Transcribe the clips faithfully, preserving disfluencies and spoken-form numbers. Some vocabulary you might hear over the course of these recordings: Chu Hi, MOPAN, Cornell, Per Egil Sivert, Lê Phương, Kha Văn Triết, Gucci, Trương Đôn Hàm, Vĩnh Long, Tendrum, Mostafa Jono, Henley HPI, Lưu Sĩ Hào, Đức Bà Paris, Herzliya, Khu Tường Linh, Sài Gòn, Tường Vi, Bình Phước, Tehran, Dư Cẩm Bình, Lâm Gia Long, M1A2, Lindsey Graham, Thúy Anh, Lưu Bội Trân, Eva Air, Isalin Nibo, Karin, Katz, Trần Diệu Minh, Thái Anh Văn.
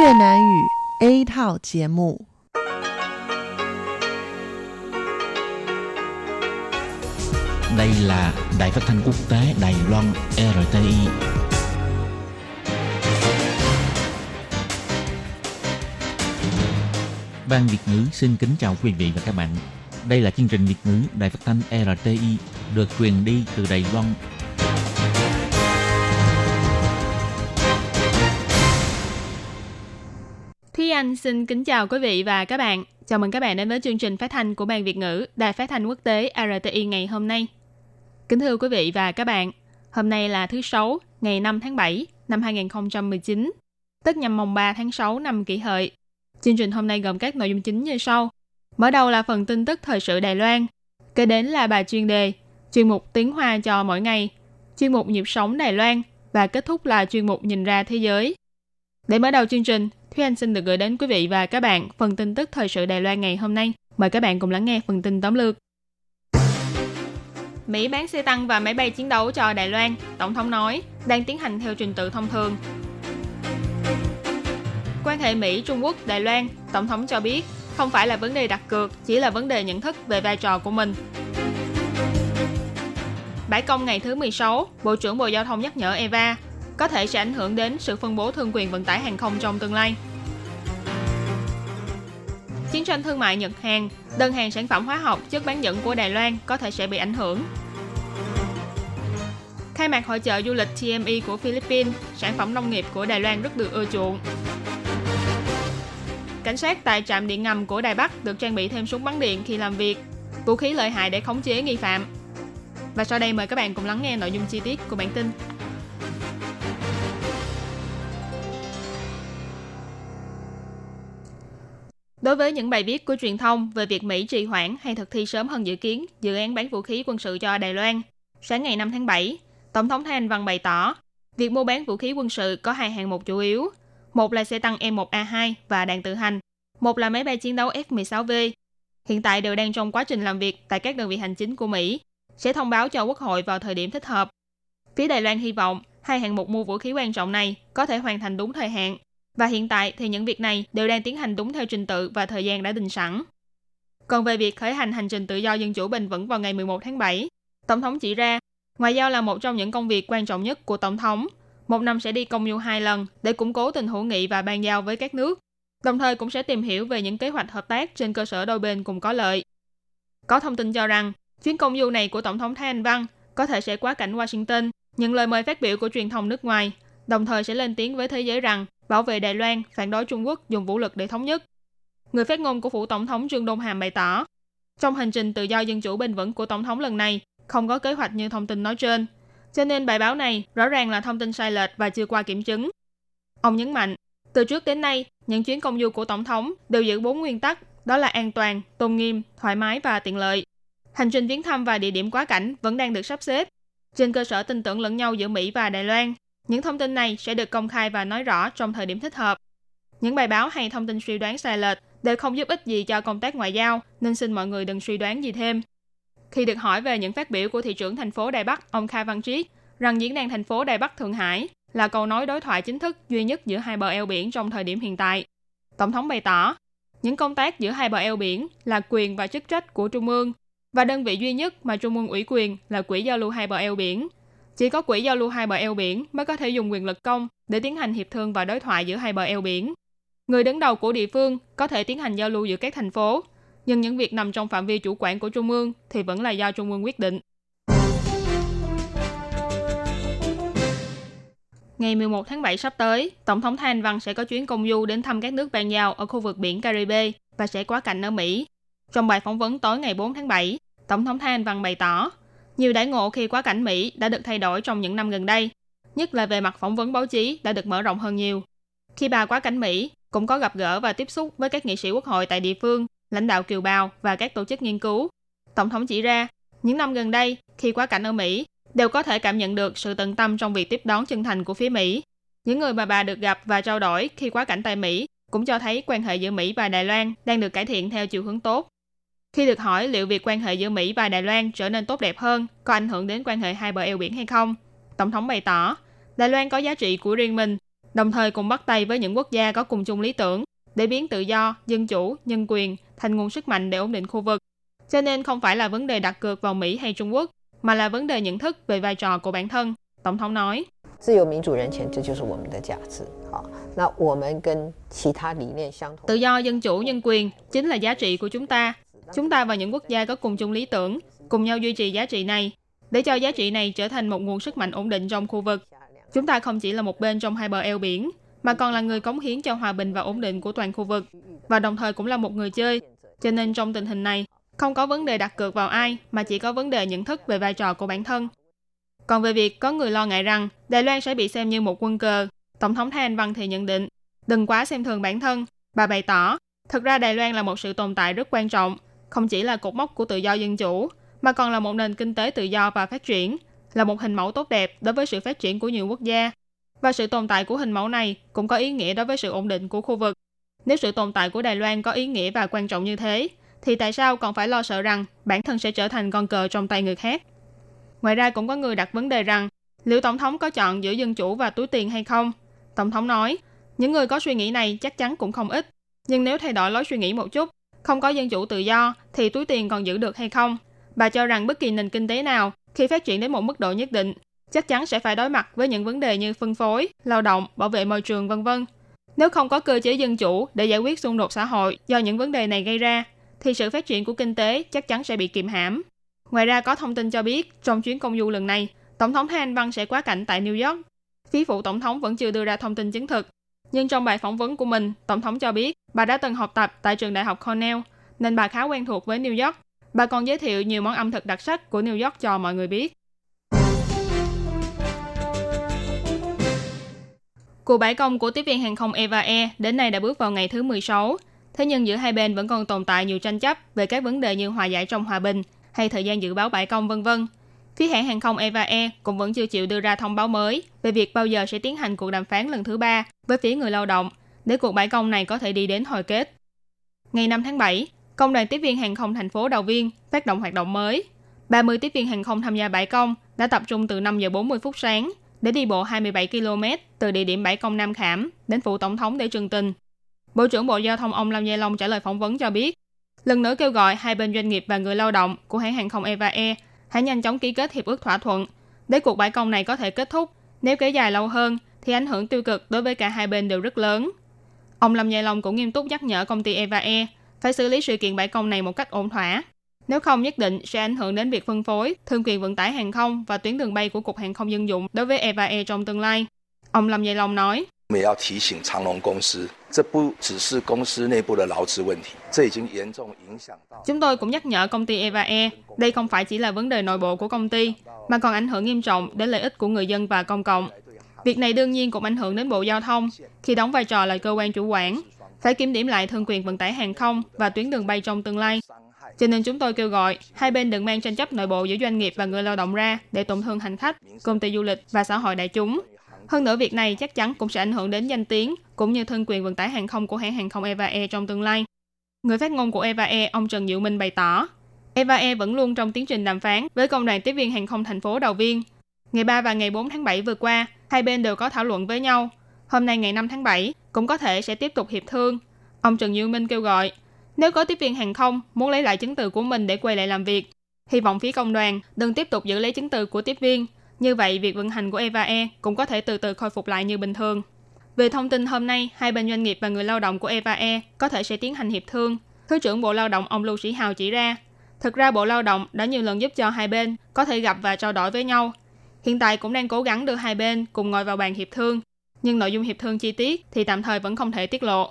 Việt Nam ngữ A thảo节目. Đây là Đài Phát thanh Quốc tế Đài Loan rờ tê i. Ban Việt ngữ xin kính chào quý vị và các bạn. Đây là chương trình Việt ngữ Đài Phát thanh rờ tê i được truyền đi từ Đài Loan. Thúy Anh xin kính chào quý vị và các bạn. Chào mừng các bạn đến với chương trình phát thanh của Ban Việt ngữ Đài Phát thanh Quốc tế rờ tê i ngày hôm nay. Kính thưa quý vị và các bạn, hôm nay là thứ Sáu, ngày năm tháng bảy năm hai nghìn không trăm mười chín, tức nhằm mồng ba tháng sáu năm Kỷ Hợi. Chương trình hôm nay gồm các nội dung chính như sau. Mở đầu là phần tin tức thời sự Đài Loan, kế đến là bài chuyên đề, chuyên mục tiếng Hoa cho mỗi ngày, chuyên mục nhịp sống Đài Loan và kết thúc là chuyên mục nhìn ra thế giới. Để mở đầu chương trình, Thúy Anh xin được gửi đến quý vị và các bạn phần tin tức thời sự Đài Loan ngày hôm nay. Mời các bạn cùng lắng nghe phần tin tóm lược. Mỹ bán xe tăng và máy bay chiến đấu cho Đài Loan, Tổng thống nói, đang tiến hành theo trình tự thông thường. Quan hệ Mỹ-Trung Quốc-Đài Loan, Tổng thống cho biết, không phải là vấn đề đặt cược, chỉ là vấn đề nhận thức về vai trò của mình. Bãi công ngày thứ mười sáu, Bộ trưởng Bộ Giao thông nhắc nhở Eva, có thể sẽ ảnh hưởng đến sự phân bố thương quyền vận tải hàng không trong tương lai. Chiến tranh thương mại Nhật-Hàn, đơn hàng sản phẩm hóa học chất bán dẫn của Đài Loan có thể sẽ bị ảnh hưởng. Khai mạc hội chợ du lịch tê em i của Philippines, sản phẩm nông nghiệp của Đài Loan rất được ưa chuộng. Cảnh sát tại trạm điện ngầm của Đài Bắc được trang bị thêm súng bắn điện khi làm việc, vũ khí lợi hại để khống chế nghi phạm. Và sau đây mời các bạn cùng lắng nghe nội dung chi tiết của bản tin. Đối với những bài viết của truyền thông về việc Mỹ trì hoãn hay thực thi sớm hơn dự kiến dự án bán vũ khí quân sự cho Đài Loan, sáng ngày năm tháng bảy, Tổng thống Thái Anh Văn bày tỏ, việc mua bán vũ khí quân sự có hai hạng mục chủ yếu, một là xe tăng em một a hai và đạn tự hành, một là máy bay chiến đấu ép mười sáu vê. Hiện tại đều đang trong quá trình làm việc tại các đơn vị hành chính của Mỹ, sẽ thông báo cho Quốc hội vào thời điểm thích hợp. Phía Đài Loan hy vọng hai hạng mục mua vũ khí quan trọng này có thể hoàn thành đúng thời hạn. Và hiện tại thì những việc này đều đang tiến hành đúng theo trình tự và thời gian đã định sẵn. Còn về việc khởi hành hành trình tự do dân chủ bình vững vào ngày mười một tháng bảy, Tổng thống chỉ ra, ngoại giao là một trong những công việc quan trọng nhất của Tổng thống. Một năm sẽ đi công du hai lần để củng cố tình hữu nghị và bàn giao với các nước, đồng thời cũng sẽ tìm hiểu về những kế hoạch hợp tác trên cơ sở đôi bên cùng có lợi. Có thông tin cho rằng, chuyến công du này của Tổng thống Thái Anh Văn có thể sẽ quá cảnh Washington, nhận lời mời phát biểu của truyền thông nước ngoài, đồng thời sẽ lên tiếng với thế giới rằng bảo vệ Đài Loan, phản đối Trung Quốc dùng vũ lực để thống nhất. Người phát ngôn của phủ Tổng thống Trương Đôn Hàm bày tỏ, trong hành trình tự do dân chủ bền vững của Tổng thống lần này, không có kế hoạch như thông tin nói trên, cho nên bài báo này rõ ràng là thông tin sai lệch và chưa qua kiểm chứng. Ông nhấn mạnh, từ trước đến nay, những chuyến công du của Tổng thống đều giữ bốn nguyên tắc, đó là an toàn, tôn nghiêm, thoải mái và tiện lợi. Hành trình viếng thăm và địa điểm quá cảnh vẫn đang được sắp xếp, trên cơ sở tin tưởng lẫn nhau giữa Mỹ và Đài Loan. Những thông tin này sẽ được công khai và nói rõ trong thời điểm thích hợp. Những bài báo hay thông tin suy đoán sai lệch đều không giúp ích gì cho công tác ngoại giao, nên xin mọi người đừng suy đoán gì thêm. Khi được hỏi về những phát biểu của thị trưởng thành phố Đài Bắc, ông Kha Văn Triết, rằng diễn đàn thành phố Đài Bắc Thượng Hải là cầu nối đối thoại chính thức duy nhất giữa hai bờ eo biển trong thời điểm hiện tại. Tổng thống bày tỏ, những công tác giữa hai bờ eo biển là quyền và chức trách của Trung ương, và đơn vị duy nhất mà Trung ương ủy quyền là Quỹ giao lưu hai bờ eo biển. Chỉ có Quỹ giao lưu hai bờ eo biển mới có thể dùng quyền lực công để tiến hành hiệp thương và đối thoại giữa hai bờ eo biển. Người đứng đầu của địa phương có thể tiến hành giao lưu giữa các thành phố, nhưng những việc nằm trong phạm vi chủ quản của Trung ương thì vẫn là do Trung ương quyết định. Ngày mười một tháng bảy sắp tới, Tổng thống Thái Anh Văn sẽ có chuyến công du đến thăm các nước ban giao ở khu vực biển Caribe và sẽ quá cảnh ở Mỹ. Trong bài phỏng vấn tối ngày bốn tháng bảy, Tổng thống Thái Anh Văn bày tỏ, nhiều đãi ngộ khi quá cảnh Mỹ đã được thay đổi trong những năm gần đây, nhất là về mặt phỏng vấn báo chí đã được mở rộng hơn nhiều. Khi bà quá cảnh Mỹ, cũng có gặp gỡ và tiếp xúc với các nghị sĩ quốc hội tại địa phương, lãnh đạo kiều bào và các tổ chức nghiên cứu. Tổng thống chỉ ra, những năm gần đây, khi quá cảnh ở Mỹ, đều có thể cảm nhận được sự tận tâm trong việc tiếp đón chân thành của phía Mỹ. Những người mà bà được gặp và trao đổi khi quá cảnh tại Mỹ cũng cho thấy quan hệ giữa Mỹ và Đài Loan đang được cải thiện theo chiều hướng tốt. Khi được hỏi liệu việc quan hệ giữa Mỹ và Đài Loan trở nên tốt đẹp hơn có ảnh hưởng đến quan hệ hai bờ eo biển hay không, Tổng thống bày tỏ, Đài Loan có giá trị của riêng mình, đồng thời cùng bắt tay với những quốc gia có cùng chung lý tưởng để biến tự do, dân chủ, nhân quyền thành nguồn sức mạnh để ổn định khu vực. Cho nên không phải là vấn đề đặt cược vào Mỹ hay Trung Quốc, mà là vấn đề nhận thức về vai trò của bản thân, Tổng thống nói. Tự do, dân chủ, nhân quyền chính là giá trị của chúng ta. Chúng ta và những quốc gia có cùng chung lý tưởng, cùng nhau duy trì giá trị này, để cho giá trị này trở thành một nguồn sức mạnh ổn định trong khu vực. Chúng ta không chỉ là một bên trong hai bờ eo biển, mà còn là người cống hiến cho hòa bình và ổn định của toàn khu vực, và đồng thời cũng là một người chơi. Cho nên trong tình hình này, không có vấn đề đặt cược vào ai, mà chỉ có vấn đề nhận thức về vai trò của bản thân. Còn về việc có người lo ngại rằng Đài Loan sẽ bị xem như một quân cờ, Tổng thống Thái Anh Văn thì nhận định, đừng quá xem thường bản thân. Bà bày tỏ, thực ra Đài Loan là một sự tồn tại rất quan trọng, không chỉ là cột mốc của tự do dân chủ, mà còn là một nền kinh tế tự do và phát triển, là một hình mẫu tốt đẹp đối với sự phát triển của nhiều quốc gia. Và sự tồn tại của hình mẫu này cũng có ý nghĩa đối với sự ổn định của khu vực. Nếu sự tồn tại của Đài Loan có ý nghĩa và quan trọng như thế, thì tại sao còn phải lo sợ rằng bản thân sẽ trở thành con cờ trong tay người khác? Ngoài ra cũng có người đặt vấn đề rằng liệu Tổng thống có chọn giữa dân chủ và túi tiền hay không? Tổng thống nói, những người có suy nghĩ này chắc chắn cũng không ít, nhưng nếu thay đổi lối suy nghĩ một chút, không có dân chủ tự do thì túi tiền còn giữ được hay không? Bà cho rằng bất kỳ nền kinh tế nào khi phát triển đến một mức độ nhất định, chắc chắn sẽ phải đối mặt với những vấn đề như phân phối, lao động, bảo vệ môi trường vân vân. Nếu không có cơ chế dân chủ để giải quyết xung đột xã hội do những vấn đề này gây ra, thì sự phát triển của kinh tế chắc chắn sẽ bị kiềm hãm. Ngoài ra có thông tin cho biết, trong chuyến công du lần này, Tổng thống Thái Anh Văn sẽ quá cảnh tại New York. Phí phụ Tổng thống vẫn chưa đưa ra thông tin chứng thực. Nhưng trong bài phỏng vấn của mình, Tổng thống cho biết bà đã từng học tập tại trường đại học Cornell, nên bà khá quen thuộc với New York. Bà còn giới thiệu nhiều món ẩm thực đặc sắc của New York cho mọi người biết. Cuộc bãi công của tiếp viên hàng không Eva Air đến nay đã bước vào ngày thứ mười sáu. Thế nhưng giữa hai bên vẫn còn tồn tại nhiều tranh chấp về các vấn đề như hòa giải trong hòa bình hay thời gian dự báo bãi công vân vân. Phía hãng hàng không Eva Air cũng vẫn chưa chịu đưa ra thông báo mới về việc bao giờ sẽ tiến hành cuộc đàm phán lần thứ ba với phía người lao động để cuộc bãi công này có thể đi đến hồi kết. Ngày năm tháng bảy, Công đoàn tiếp viên hàng không thành phố Đào Viên phát động hoạt động mới. ba mươi tiếp viên hàng không tham gia bãi công đã tập trung từ năm giờ bốn mươi phút sáng để đi bộ hai mươi bảy ki lô mét từ địa điểm bãi công Nam Khảm đến phủ Tổng thống để trưng tình. Bộ trưởng Bộ Giao thông ông Lâm Gia Long trả lời phỏng vấn cho biết, lần nữa kêu gọi hai bên doanh nghiệp và người lao động của hãng hàng không Eva Air hãy nhanh chóng ký kết hiệp ước thỏa thuận để cuộc bãi công này có thể kết thúc. Nếu kéo dài lâu hơn thì ảnh hưởng tiêu cực đối với cả hai bên đều rất lớn. Ông Lâm Gia Long cũng nghiêm túc nhắc nhở công ty Eva Air phải xử lý sự kiện bãi công này một cách ổn thỏa. Nếu không nhất định sẽ ảnh hưởng đến việc phân phối, thương quyền vận tải hàng không và tuyến đường bay của Cục Hàng không Dân dụng đối với Eva Air trong tương lai. Ông Lâm Gia Long nói, chúng tôi cũng nhắc nhở công ty Eva Air, đây không phải chỉ là vấn đề nội bộ của công ty, mà còn ảnh hưởng nghiêm trọng đến lợi ích của người dân và công cộng. Việc này đương nhiên cũng ảnh hưởng đến Bộ Giao thông, khi đóng vai trò là cơ quan chủ quản, phải kiểm điểm lại thương quyền vận tải hàng không và tuyến đường bay trong tương lai. Cho nên chúng tôi kêu gọi hai bên đừng mang tranh chấp nội bộ giữa doanh nghiệp và người lao động ra để tổn thương hành khách, công ty du lịch và xã hội đại chúng. Hơn nữa việc này chắc chắn cũng sẽ ảnh hưởng đến danh tiếng cũng như thương quyền vận tải hàng không của hãng hàng không Eva Air trong tương lai. Người phát ngôn của Eva Air, ông Trần Diệu Minh bày tỏ, Eva Air vẫn luôn trong tiến trình đàm phán với công đoàn tiếp viên hàng không thành phố Đào Viên. Ngày ba và ngày bốn tháng bảy vừa qua, hai bên đều có thảo luận với nhau. Hôm nay ngày năm tháng bảy cũng có thể sẽ tiếp tục hiệp thương. Ông Trần Diệu Minh kêu gọi, nếu có tiếp viên hàng không muốn lấy lại chứng từ của mình để quay lại làm việc, hy vọng phía công đoàn đừng tiếp tục giữ lấy chứng từ của tiếp viên. Như vậy, việc vận hành của Eva Air cũng có thể từ từ khôi phục lại như bình thường. Về thông tin hôm nay, hai bên doanh nghiệp và người lao động của Eva Air có thể sẽ tiến hành hiệp thương. Thứ trưởng Bộ Lao động ông Lưu Sĩ Hào chỉ ra, thực ra Bộ Lao động đã nhiều lần giúp cho hai bên có thể gặp và trao đổi với nhau. Hiện tại cũng đang cố gắng đưa hai bên cùng ngồi vào bàn hiệp thương, nhưng nội dung hiệp thương chi tiết thì tạm thời vẫn không thể tiết lộ.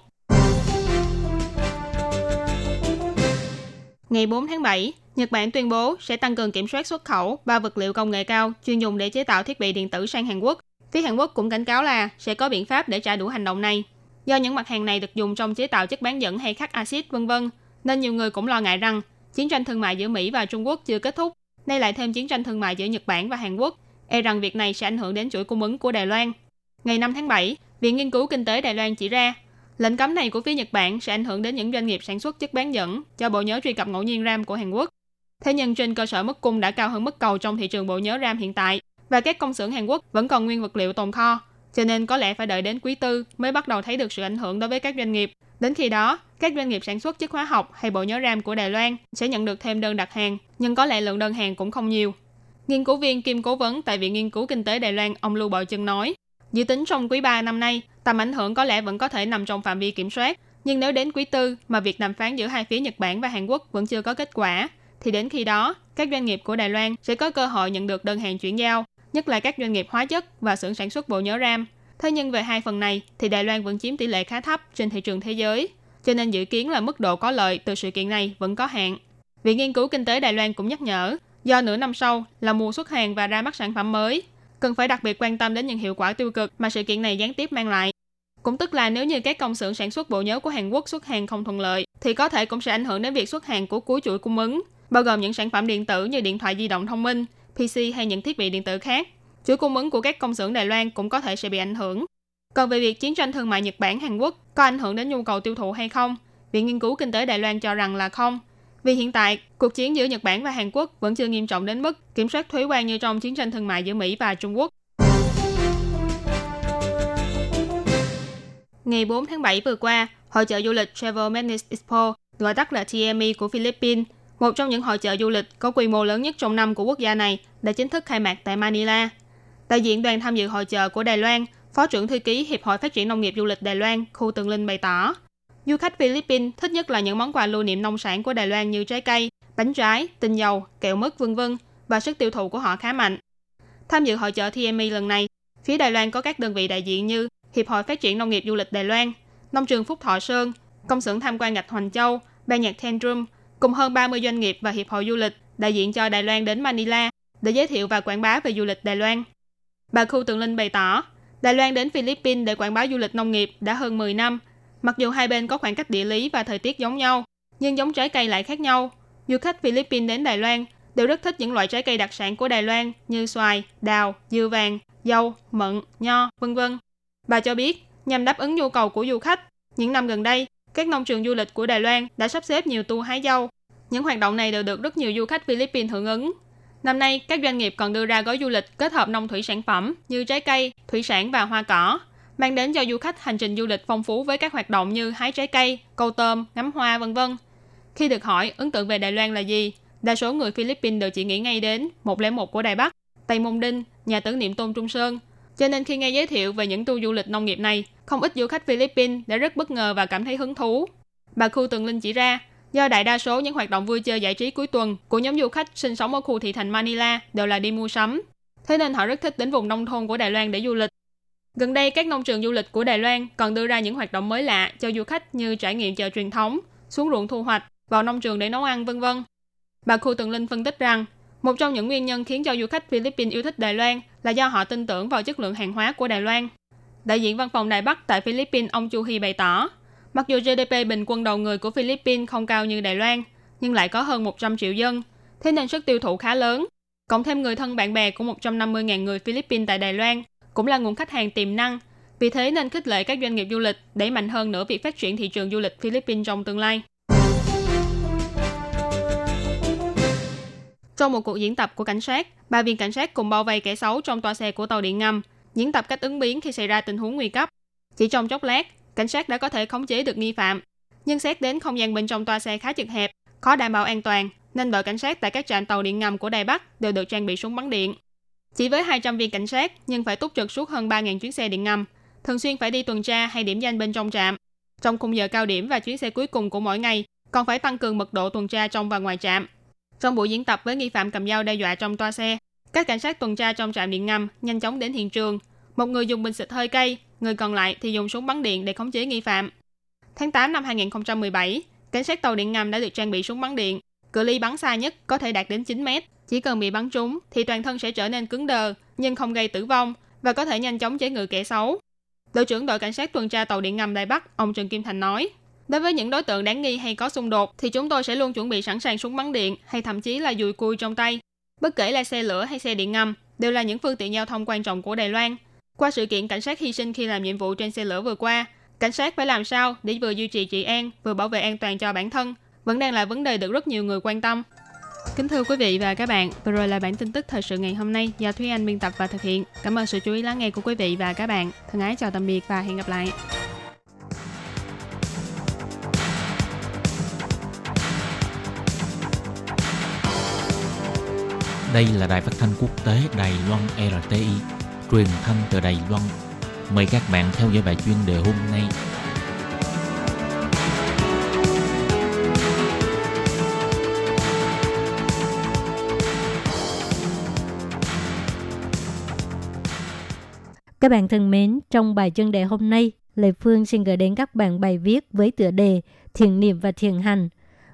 Ngày bốn tháng bảy, Nhật Bản tuyên bố sẽ tăng cường kiểm soát xuất khẩu ba vật liệu công nghệ cao chuyên dùng để chế tạo thiết bị điện tử sang Hàn Quốc. Phía Hàn Quốc cũng cảnh cáo là sẽ có biện pháp để trả đũa hành động này. Do những mặt hàng này được dùng trong chế tạo chất bán dẫn hay khắc axit vân vân, nên nhiều người cũng lo ngại rằng chiến tranh thương mại giữa Mỹ và Trung Quốc chưa kết thúc, nay lại thêm chiến tranh thương mại giữa Nhật Bản và Hàn Quốc, e rằng việc này sẽ ảnh hưởng đến chuỗi cung ứng của Đài Loan. Ngày năm tháng bảy, Viện Nghiên cứu Kinh tế Đài Loan chỉ ra, lệnh cấm này của phía Nhật Bản sẽ ảnh hưởng đến những doanh nghiệp sản xuất chất bán dẫn cho bộ nhớ truy cập ngẫu nhiên RAM của Hàn Quốc. Thế nhưng trên cơ sở mức cung đã cao hơn mức cầu trong thị trường bộ nhớ RAM hiện tại và các công xưởng Hàn Quốc vẫn còn nguyên vật liệu tồn kho, Cho nên có lẽ phải đợi đến quý tư mới bắt đầu thấy được sự ảnh hưởng đối với các doanh nghiệp. Đến khi đó, các doanh nghiệp sản xuất chất hóa học hay bộ nhớ RAM của Đài Loan sẽ nhận được thêm đơn đặt hàng, nhưng có lẽ lượng đơn hàng cũng không nhiều. Nghiên cứu viên kiêm cố vấn tại Viện Nghiên cứu Kinh tế Đài Loan, ông Lưu Bội Trân nói, dự tính trong quý ba năm nay, tầm ảnh hưởng có lẽ vẫn có thể nằm trong phạm vi kiểm soát. Nhưng nếu đến quý tư mà việc đàm phán giữa hai phía Nhật Bản và Hàn Quốc vẫn chưa có kết quả, thì đến khi đó, các doanh nghiệp của Đài Loan sẽ có cơ hội nhận được đơn hàng chuyển giao, nhất là các doanh nghiệp hóa chất và xưởng sản xuất bộ nhớ RAM. Thế nhưng về hai phần này thì Đài Loan vẫn chiếm tỷ lệ khá thấp trên thị trường thế giới, cho nên dự kiến là mức độ có lợi từ sự kiện này vẫn có hạn. Viện Nghiên cứu Kinh tế Đài Loan cũng nhắc nhở, do nửa năm sau là mùa xuất hàng và ra mắt sản phẩm mới, cần phải đặc biệt quan tâm đến những hiệu quả tiêu cực mà sự kiện này gián tiếp mang lại. Cũng tức là nếu như các công xưởng sản xuất bộ nhớ của Hàn Quốc xuất hàng không thuận lợi, thì có thể cũng sẽ ảnh hưởng đến việc xuất hàng của cuối chuỗi cung ứng, bao gồm những sản phẩm điện tử như điện thoại di động thông minh, pê xê hay những thiết bị điện tử khác. Chuỗi cung ứng của các công xưởng Đài Loan cũng có thể sẽ bị ảnh hưởng. Còn về việc chiến tranh thương mại Nhật Bản-Hàn Quốc có ảnh hưởng đến nhu cầu tiêu thụ hay không, Viện Nghiên cứu Kinh tế Đài Loan cho rằng là không. Vì hiện tại, cuộc chiến giữa Nhật Bản và Hàn Quốc vẫn chưa nghiêm trọng đến mức kiểm soát thuế quan như trong chiến tranh thương mại giữa Mỹ và Trung Quốc. Ngày bốn tháng bảy vừa qua, hội chợ du lịch Travel Madness Expo, gọi tắt là tê em e của Philippines, một trong những hội chợ du lịch có quy mô lớn nhất trong năm của quốc gia này, đã chính thức khai mạc tại Manila. Đại diện đoàn tham dự hội chợ của Đài Loan, Phó trưởng thư ký Hiệp hội Phát triển Nông nghiệp Du lịch Đài Loan, Khu Tường Linh bày tỏ, du khách Philippines thích nhất là những món quà lưu niệm nông sản của Đài Loan như trái cây, bánh trái, tinh dầu, kẹo mứt vân vân và sức tiêu thụ của họ khá mạnh. Tham dự hội chợ tê em e lần này, phía Đài Loan có các đơn vị đại diện như Hiệp hội Phát triển Nông nghiệp Du lịch Đài Loan, Nông trường Phúc Thọ Sơn, Công xưởng Tham quan Ngạch Hoành Châu, Ban nhạc Tendrum, cùng hơn ba mươi doanh nghiệp và Hiệp hội Du lịch đại diện cho Đài Loan đến Manila để giới thiệu và quảng bá về du lịch Đài Loan. Bà Khu Tường Linh bày tỏ, Đài Loan đến Philippines để quảng bá du lịch nông nghiệp đã hơn mười năm. Mặc dù hai bên có khoảng cách địa lý và thời tiết giống nhau, nhưng giống trái cây lại khác nhau. Du khách Philippines đến Đài Loan đều rất thích những loại trái cây đặc sản của Đài Loan như xoài, đào, dưa vàng, dâu, mận, nho, vân vân. Bà cho biết, nhằm đáp ứng nhu cầu của du khách, những năm gần đây, các nông trường du lịch của Đài Loan đã sắp xếp nhiều tour hái dâu. Những hoạt động này đều được rất nhiều du khách Philippines hưởng ứng. Năm nay, các doanh nghiệp còn đưa ra gói du lịch kết hợp nông thủy sản phẩm như trái cây, thủy sản và hoa cỏ, mang đến cho du khách hành trình du lịch phong phú với các hoạt động như hái trái cây, câu tôm, ngắm hoa, vân vân. Khi được hỏi ấn tượng về Đài Loan là gì, đa số người Philippines đều chỉ nghĩ ngay đến một không một của Đài Bắc, Tây Môn Đinh, nhà tưởng niệm Tôn Trung Sơn. Cho nên khi nghe giới thiệu về những tour du lịch nông nghiệp này, không ít du khách Philippines đã rất bất ngờ và cảm thấy hứng thú. Bà Khu Tường Linh chỉ ra, do đại đa số những hoạt động vui chơi giải trí cuối tuần của nhóm du khách sinh sống ở khu thị thành Manila đều là đi mua sắm, thế nên họ rất thích đến vùng nông thôn của Đài Loan để du lịch. Gần đây, các nông trường du lịch của Đài Loan còn đưa ra những hoạt động mới lạ cho du khách như trải nghiệm chợ truyền thống, xuống ruộng thu hoạch, vào nông trường để nấu ăn, vân vân. Bà Khu Tường Linh phân tích rằng, một trong những nguyên nhân khiến cho du khách Philippines yêu thích Đài Loan là do họ tin tưởng vào chất lượng hàng hóa của Đài Loan. Đại diện văn phòng Đài Bắc tại Philippines, ông Chu Hi bày tỏ, mặc dù giê đê pê bình quân đầu người của Philippines không cao như Đài Loan, nhưng lại có hơn một trăm triệu dân, thế nên sức tiêu thụ khá lớn. Cộng thêm người thân bạn bè của một trăm năm mươi nghìn người Philippines tại Đài Loan cũng là nguồn khách hàng tiềm năng, vì thế nên khích lệ các doanh nghiệp du lịch đẩy mạnh hơn nữa việc phát triển thị trường du lịch Philippines trong tương lai. Trong một cuộc diễn tập của cảnh sát, ba viên cảnh sát cùng bao vây kẻ xấu trong toa xe của tàu điện ngầm, diễn tập cách ứng biến khi xảy ra tình huống nguy cấp. Chỉ trong chốc lát, cảnh sát đã có thể khống chế được nghi phạm. Nhưng xét đến không gian bên trong toa xe khá chật hẹp, khó đảm bảo an toàn, nên đội cảnh sát tại các trạm tàu điện ngầm của Đài Bắc đều được trang bị súng bắn điện. Chỉ với hai trăm viên cảnh sát nhưng phải túc trực suốt hơn ba nghìn chuyến xe điện ngầm, thường xuyên phải đi tuần tra hay điểm danh bên trong trạm. Trong khung giờ cao điểm và chuyến xe cuối cùng của mỗi ngày, còn phải tăng cường mật độ tuần tra trong và ngoài trạm. Trong buổi diễn tập với nghi phạm cầm dao đe dọa trong toa xe, các cảnh sát tuần tra trong trạm điện ngầm nhanh chóng đến hiện trường. Một người dùng bình xịt hơi cay, người còn lại thì dùng súng bắn điện để khống chế nghi phạm. Tháng tám năm hai không một bảy, cảnh sát tàu điện ngầm đã được trang bị súng bắn điện. Cự ly bắn xa nhất có thể đạt đến chín mét. Chỉ cần bị bắn trúng thì toàn thân sẽ trở nên cứng đờ nhưng không gây tử vong và có thể nhanh chóng chế ngự kẻ xấu. Đội trưởng đội cảnh sát tuần tra tàu điện ngầm Đài Bắc, ông Trần Kim Thành nói, đối với những đối tượng đáng nghi hay có xung đột thì chúng tôi sẽ luôn chuẩn bị sẵn sàng súng bắn điện hay thậm chí là dùi cui trong tay. Bất kể là xe lửa hay xe điện ngầm đều là những phương tiện giao thông quan trọng của Đài Loan. Qua sự kiện cảnh sát hy sinh khi làm nhiệm vụ trên xe lửa vừa qua, cảnh sát phải làm sao để vừa duy trì trị an vừa bảo vệ an toàn cho bản thân vẫn đang là vấn đề được rất nhiều người quan tâm. Kính thưa quý vị và các bạn, vừa rồi là bản tin tức thời sự ngày hôm nay do Thúy Anh biên tập và thực hiện. Cảm ơn sự chú ý lắng nghe của quý vị và các bạn. Thân ái chào tạm biệt và hẹn gặp lại. Đây là đài phát thanh quốc tế Đài Loan rờ tê i, truyền thanh từ Đài Loan. Mời các bạn theo dõi bài chuyên đề hôm nay. Các bạn thân mến, trong bài chuyên đề hôm nay, Lê Phương xin gửi đến các bạn bài viết với tựa đề Thiền niệm và thiền hành.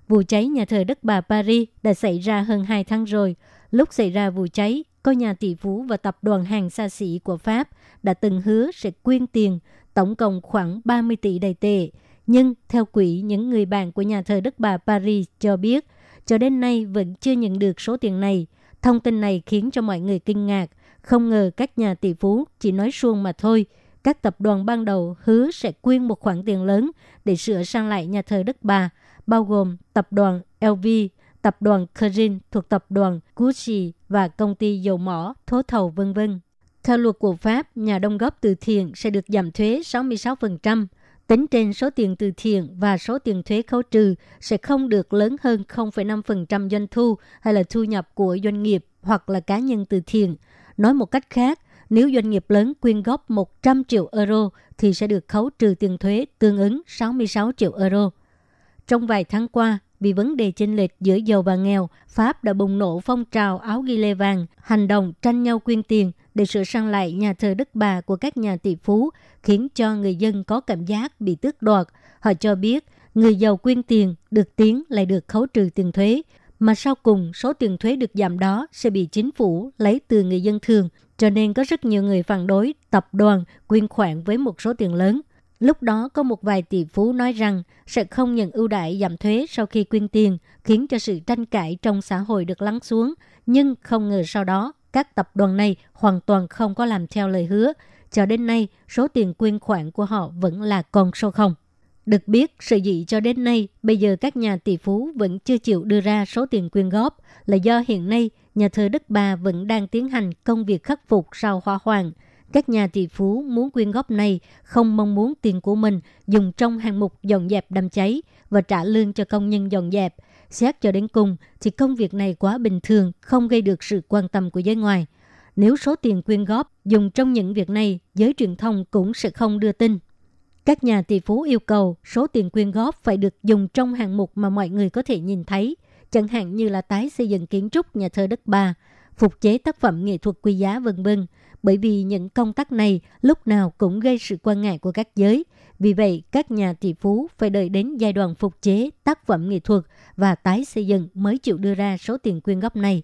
Vụ cháy nhà thờ Đức Bà Paris đã xảy ra hơn hai tháng rồi. Lúc xảy ra vụ cháy, có nhà tỷ phú và tập đoàn hàng xa xỉ của Pháp đã từng hứa sẽ quyên tiền, tổng cộng khoảng ba mươi tỷ Đài tệ. Nhưng theo quỹ, những người bạn của nhà thờ Đức Bà Paris cho biết, cho đến nay vẫn chưa nhận được số tiền này. Thông tin này khiến cho mọi người kinh ngạc. Không ngờ các nhà tỷ phú chỉ nói suông mà thôi. Các tập đoàn ban đầu hứa sẽ quyên một khoản tiền lớn để sửa sang lại nhà thờ Đức Bà, bao gồm tập đoàn lờ vê, tập đoàn Karin thuộc tập đoàn Gucci và công ty dầu mỏ, thố thầu vân vân. Theo luật của Pháp, nhà đóng góp từ thiện sẽ được giảm thuế sáu mươi sáu phần trăm. Tính trên số tiền từ thiện và số tiền thuế khấu trừ sẽ không được lớn hơn không phẩy năm phần trăm doanh thu hay là thu nhập của doanh nghiệp hoặc là cá nhân từ thiện. Nói một cách khác, nếu doanh nghiệp lớn quyên góp một trăm triệu euro thì sẽ được khấu trừ tiền thuế tương ứng sáu mươi sáu triệu euro. Trong vài tháng qua, vì vấn đề chênh lệch giữa giàu và nghèo, Pháp đã bùng nổ phong trào áo ghi lê vàng, hành động tranh nhau quyên tiền để sửa sang lại nhà thờ Đức Bà của các nhà tỷ phú, khiến cho người dân có cảm giác bị tước đoạt. Họ cho biết, người giàu quyên tiền được tiến lại được khấu trừ tiền thuế, mà sau cùng số tiền thuế được giảm đó sẽ bị chính phủ lấy từ người dân thường, cho nên có rất nhiều người phản đối tập đoàn quyên khoản với một số tiền lớn. Lúc đó có một vài tỷ phú nói rằng sẽ không nhận ưu đãi giảm thuế sau khi quyên tiền, khiến cho sự tranh cãi trong xã hội được lắng xuống. Nhưng không ngờ sau đó, các tập đoàn này hoàn toàn không có làm theo lời hứa. Cho đến nay, số tiền quyên khoản của họ vẫn là con số không. Được biết, sự dị cho đến nay, bây giờ các nhà tỷ phú vẫn chưa chịu đưa ra số tiền quyên góp là do hiện nay nhà thờ Đức Bà vẫn đang tiến hành công việc khắc phục sau hỏa hoạn. Các nhà tỷ phú muốn quyên góp này không mong muốn tiền của mình dùng trong hạng mục dọn dẹp đám cháy và trả lương cho công nhân dọn dẹp. Xét cho đến cùng thì công việc này quá bình thường, không gây được sự quan tâm của giới ngoài. Nếu số tiền quyên góp dùng trong những việc này, giới truyền thông cũng sẽ không đưa tin. Các nhà tỷ phú yêu cầu số tiền quyên góp phải được dùng trong hạng mục mà mọi người có thể nhìn thấy, chẳng hạn như là tái xây dựng kiến trúc nhà thờ Đức Bà, phục chế tác phẩm nghệ thuật quý giá vân vân. Bởi vì những công tác này lúc nào cũng gây sự quan ngại của các giới. Vì vậy, các nhà tỷ phú phải đợi đến giai đoạn phục chế, tác phẩm nghệ thuật và tái xây dựng mới chịu đưa ra số tiền quyên góp này.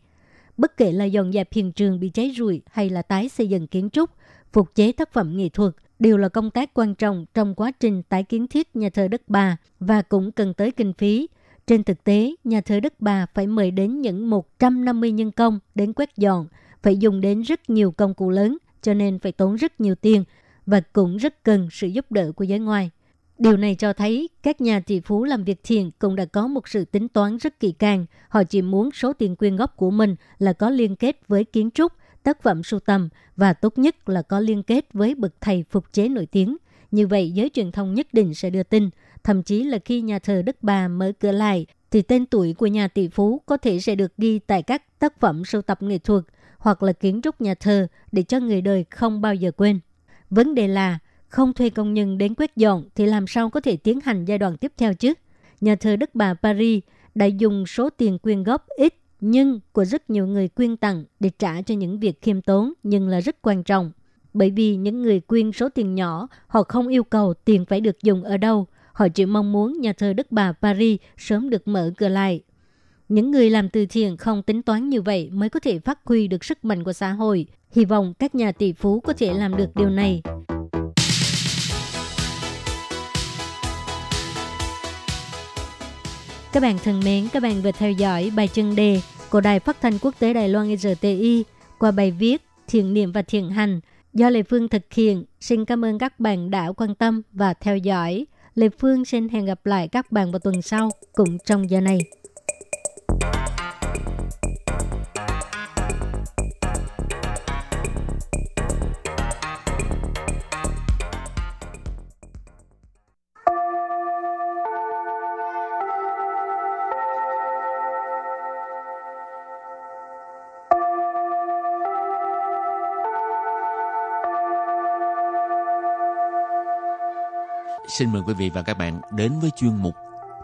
Bất kể là dọn dẹp hiện trường bị cháy rụi hay là tái xây dựng kiến trúc, phục chế tác phẩm nghệ thuật đều là công tác quan trọng trong quá trình tái kiến thiết nhà thờ Đức Bà và cũng cần tới kinh phí. Trên thực tế, nhà thờ Đức Bà phải mời đến những một trăm năm mươi nhân công đến quét dọn, phải dùng đến rất nhiều công cụ lớn, cho nên phải tốn rất nhiều tiền và cũng rất cần sự giúp đỡ của giới ngoài. Điều này cho thấy các nhà tỷ phú làm việc thiện cũng đã có một sự tính toán rất kỹ càng. Họ chỉ muốn số tiền quyên góp của mình là có liên kết với kiến trúc, tác phẩm sưu tầm và tốt nhất là có liên kết với bậc thầy phục chế nổi tiếng. Như vậy, giới truyền thông nhất định sẽ đưa tin. Thậm chí là khi nhà thờ Đức Bà mở cửa lại, thì tên tuổi của nhà tỷ phú có thể sẽ được ghi tại các tác phẩm sưu tập nghệ thuật hoặc là kiến trúc nhà thờ để cho người đời không bao giờ quên. Vấn đề là không thuê công nhân đến quét dọn thì làm sao có thể tiến hành giai đoạn tiếp theo chứ? Nhà thờ Đức Bà Paris đã dùng số tiền quyên góp ít nhưng của rất nhiều người quyên tặng để trả cho những việc khiêm tốn nhưng là rất quan trọng. Bởi vì những người quyên số tiền nhỏ, họ không yêu cầu tiền phải được dùng ở đâu. Họ chỉ mong muốn nhà thờ Đức Bà Paris sớm được mở cửa lại. Những người làm từ thiện không tính toán như vậy mới có thể phát huy được sức mạnh của xã hội. Hy vọng các nhà tỷ phú có thể làm được điều này. Các bạn thân mến, các bạn vừa theo dõi bài chuyên đề của Đài Phát thanh Quốc tế Đài Loan rờ tê i qua bài viết Thiền niệm và thiền hành do Lê Phương thực hiện. Xin cảm ơn các bạn đã quan tâm và theo dõi. Lê Phương xin hẹn gặp lại các bạn vào tuần sau cũng trong giờ này. xin mời quý vị và các bạn đến với chuyên mục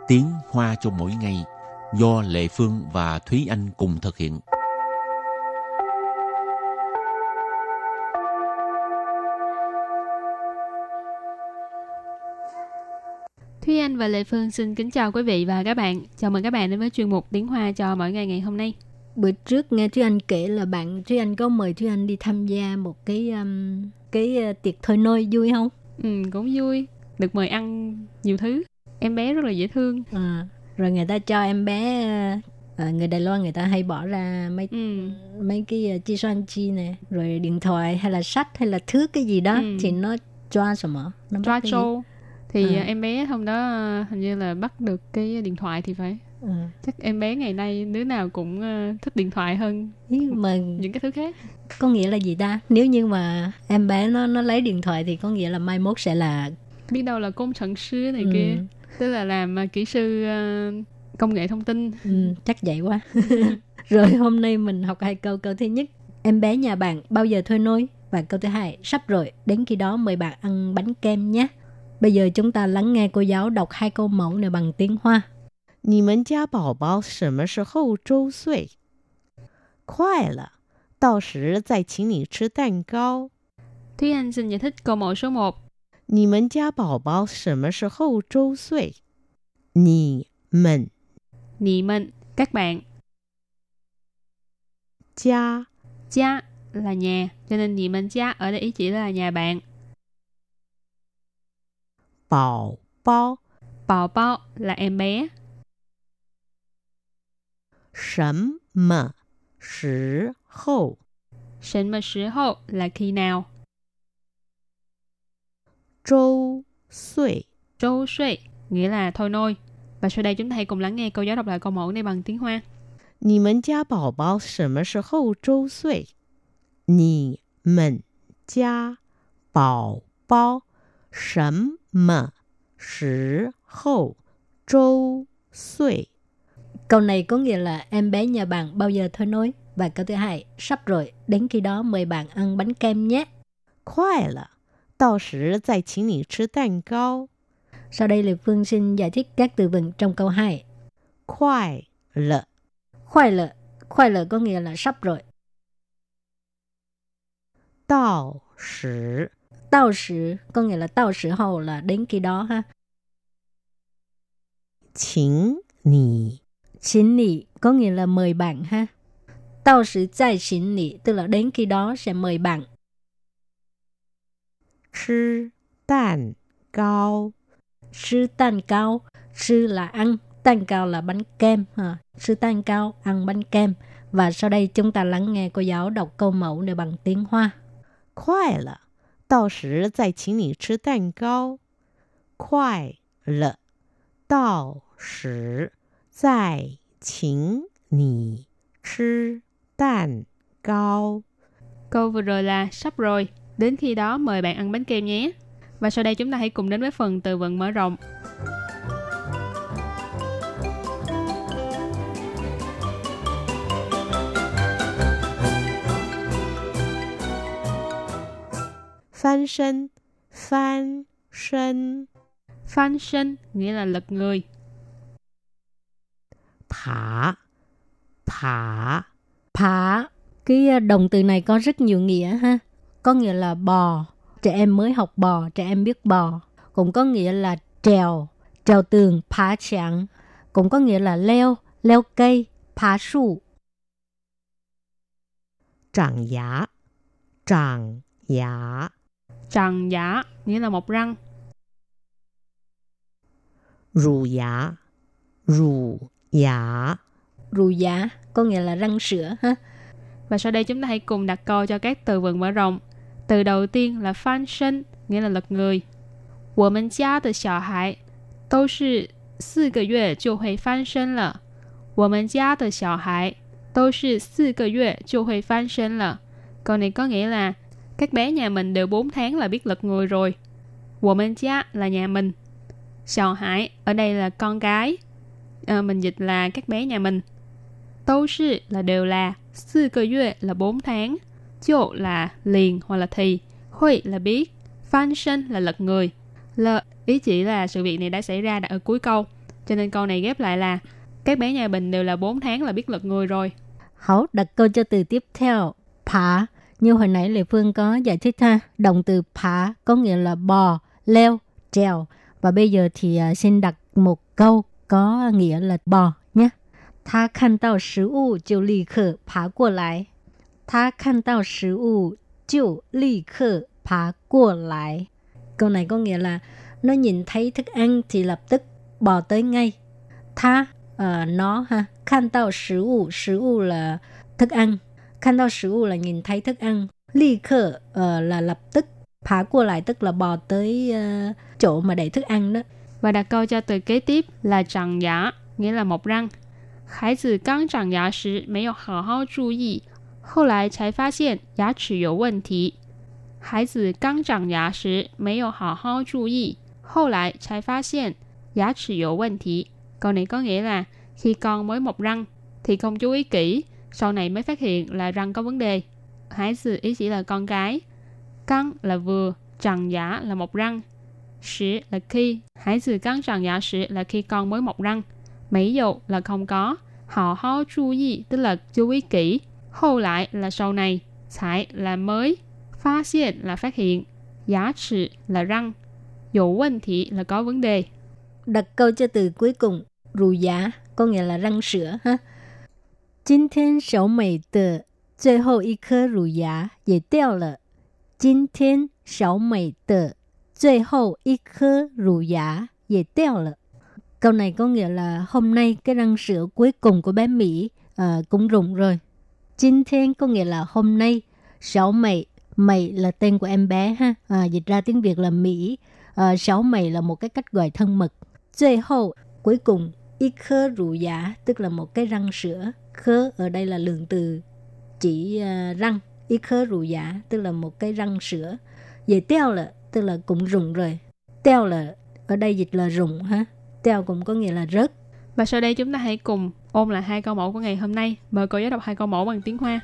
Tiếng Hoa cho mỗi ngày do Lê Phương và Thúy Anh cùng thực hiện. Thúy Anh và Lê Phương xin kính chào quý vị và các bạn. Chào mừng các bạn đến với chuyên mục Tiếng Hoa cho mỗi ngày ngày hôm nay. Bữa trước nghe Thúy Anh kể là bạn Thúy Anh có mời Thúy Anh đi tham gia một cái um, cái uh, tiệc thôi nôi vui không? Ừ, cũng vui. Được mời ăn nhiều thứ. Em bé rất là dễ thương. À, rồi người ta cho em bé à, người Đài Loan người ta hay bỏ ra mấy ừ. mấy cái chi son chi nè, rồi điện thoại hay là sách hay là thứ cái gì đó ừ. thì nó choa sờ mở. Choa trâu. Thì à. em bé hôm đó hình như là bắt được cái điện thoại thì phải. À. Chắc em bé ngày nay đứa nào cũng thích điện thoại hơn mà những cái thứ khác. Có nghĩa là gì ta? Nếu như mà em bé nó nó lấy điện thoại thì có nghĩa là mai mốt sẽ là biết đâu là công trận sư này ừ. kia, tức là làm kỹ sư công nghệ thông tin. Ừ, chắc vậy quá. Rồi hôm nay mình học hai câu. Câu thứ nhất, em bé nhà bạn bao giờ thôi nôi? Và câu thứ hai, sắp rồi, đến khi đó mời bạn ăn bánh kem nhé. Bây giờ chúng ta lắng nghe cô giáo đọc hai câu mẫu này bằng tiếng Hoa. Nì mến gia bảo bảo sớm时候 周 岁? 快了,到时再请你吃蛋糕. Thúy Anh xin giải thích câu mẫu số một. Nì mến gia bảo bảo sớm时候 周 岁? Nì mến. Nì mến, các bạn. Gia. Gia là nhà, cho nên nì mến gia ở đây ý chỉ là nhà bạn. Bảo bao. Bảo bao là em bé. Sầm mờ sứ hậu. Sầm mờ sứ hậu là khi nào. Châu xuy. Châu xuy nghĩa là thôi nôi. Và sau đây chúng ta hãy cùng lắng nghe cô giáo đọc lại câu mẫu này bằng tiếng Hoa. Nì mến gia bảo bảo sầm mờ sứ hậu châu xuy. Nì mến gia bảo bảo sầm mờ sứ hậu châu xuy. Câu này có nghĩa là em bé nhà bạn bao giờ thôi nôi. Và câu thứ hai, sắp rồi, đến khi đó mời bạn ăn bánh kem nhé. Khoai là, đào sử zài qǐng nǐ chī dàn gǎo. Sau đây Lê Phương xin giải thích các từ vựng trong câu hai. Khoai là. Khoai là, khoai là có nghĩa là sắp rồi. Đào sử. Đào sử có nghĩa là đào sử hậu là đến khi đó ha. Qǐng nǐ. Xin lị có nghĩa là mời bạn ha. Tao sử tại xin lị tức là đến khi đó sẽ mời bạn. Chứ tàn cao. Chứ tàn cao. Chứ là ăn. Tàn cao là bánh kem. Ha. Chứ tàn cao ăn bánh kem. Và sau đây chúng ta lắng nghe cô giáo đọc câu mẫu này bằng tiếng Hoa. Khoai lợ. Tao sử tại xin lị chứ tàn cao. Khoai lợ. Tao sử. 再请你吃蛋糕. Câu vừa rồi là sắp rồi, đến khi đó mời bạn ăn bánh kem nhé. Và sau đây chúng ta hãy cùng đến với phần từ vựng mở rộng. Phan sân. Phan sân. Phan sân nghĩa là lật người. Phá. Phá. Phá. Cái động từ này có rất nhiều nghĩa ha. Có nghĩa là bò. Trẻ em mới học bò, trẻ em biết bò. Cũng có nghĩa là trèo. Trèo tường, phá chẳng. Cũng có nghĩa là leo, leo cây, phá sụ. Tràng giá. Tràng giá. Tràng giá nghĩa là mọc răng. Rù giá. Rù dạ. Rù dạ có nghĩa là răng sữa ha. Và sau đây chúng ta hãy cùng đặt câu cho các từ vựng mở rộng. Từ đầu tiên là phan sân nghĩa là lật người. Women gia de xiao hai dou shi bốn ge yue jiu hui fan shen le. Women gia de xiao hai dou shi bốn ge yue jiu hui fan shen le. Câu này có nghĩa là các bé nhà mình đều bốn tháng là biết lật người rồi. Women gia là nhà mình. Xiao hai ở đây là con gái. À, mình dịch là các bé nhà mình. Tâu sư là đều là. Sư cơ yue là bốn tháng. Chiu là liền hoặc là thì. Hui là biết. Phan sân là lật người. L, ý chỉ là sự việc này đã xảy ra ở cuối câu. Cho nên câu này ghép lại là các bé nhà Bình đều là bốn tháng là biết lật người rồi. Hảo, đặt câu cho từ tiếp theo. Phá. Như hồi nãy Lê Phương có giải thích ha. Động từ phá có nghĩa là bò, leo, trèo. Và bây giờ thì xin đặt một câu có nghĩa là bò nhé. Tha khăn tao sứ u chiều lì khờ phá qua lại. Tha khăn tao sứ u chiều lì khờ phá qua lại. Câu này có nghĩa là nó nhìn thấy thức ăn thì lập tức bò tới ngay. Tha, uh, nó ha. Khăn tao sứ u, sứ u là thức ăn. Khăn tao sứ u là nhìn thấy thức ăn. Lì khờ uh, là lập tức. Phá qua lại tức là bò tới uh, chỗ mà để thức ăn đó. Và đặt câu cho từ kế tiếp là tràng giả, nghĩa là mọc răng. Hài tử刚长牙时没有好好注意，后来才发现牙齿有问题。孩子刚长牙时没有好好注意，后来才发现牙齿有问题。Câu này có nghĩa là khi con mới mọc răng thì không chú ý kỹ, sau này mới phát hiện là răng có vấn đề. Hài tử ý chỉ là con gái, căng là vừa, tràng giả là mọc răng, sử là khi. Hài tử刚长牙时là khi con mới mọc răng. Mấy dụ là không có. Họ ho chú ý tức là chú ý kỹ. Hô lại là sau này. Sải là mới. Phá hiện là phát hiện. Giá trị là răng. Dụ vấn thị là có vấn đề. Đặt câu cho từ cuối cùng. Rù giá có nghĩa là răng sữa ha. Jin thiên sầu mày tờ Duy hậu y khơ rù giá Dễ teo lợ. Jin thiên sầu mày tờ Duy hậu y khơ rù giá Dễ teo lợ. Câu này có nghĩa là hôm nay cái răng sữa cuối cùng của bé Mỹ uh, cũng rụng rồi. Jin thiên có nghĩa là hôm nay. Sáu mày, mày là tên của em bé ha. À, dịch ra tiếng Việt là Mỹ. Uh, sáu mày là một cái cách gọi thân mật. Duy hậu, cuối cùng. Y khơ rủ giả, tức là một cái răng sữa. Khơ ở đây là lượng từ chỉ uh, răng. Y khơ rủ giả, tức là một cái răng sữa. Về teo là, tức là cũng rụng rồi. Teo là, ở đây dịch là rụng ha. Teo cũng có nghĩa là rớt. Và sau đây chúng ta hãy cùng ôn lại hai câu mẫu của ngày hôm nay. Mời cô giáo đọc hai câu mẫu bằng tiếng Hoa.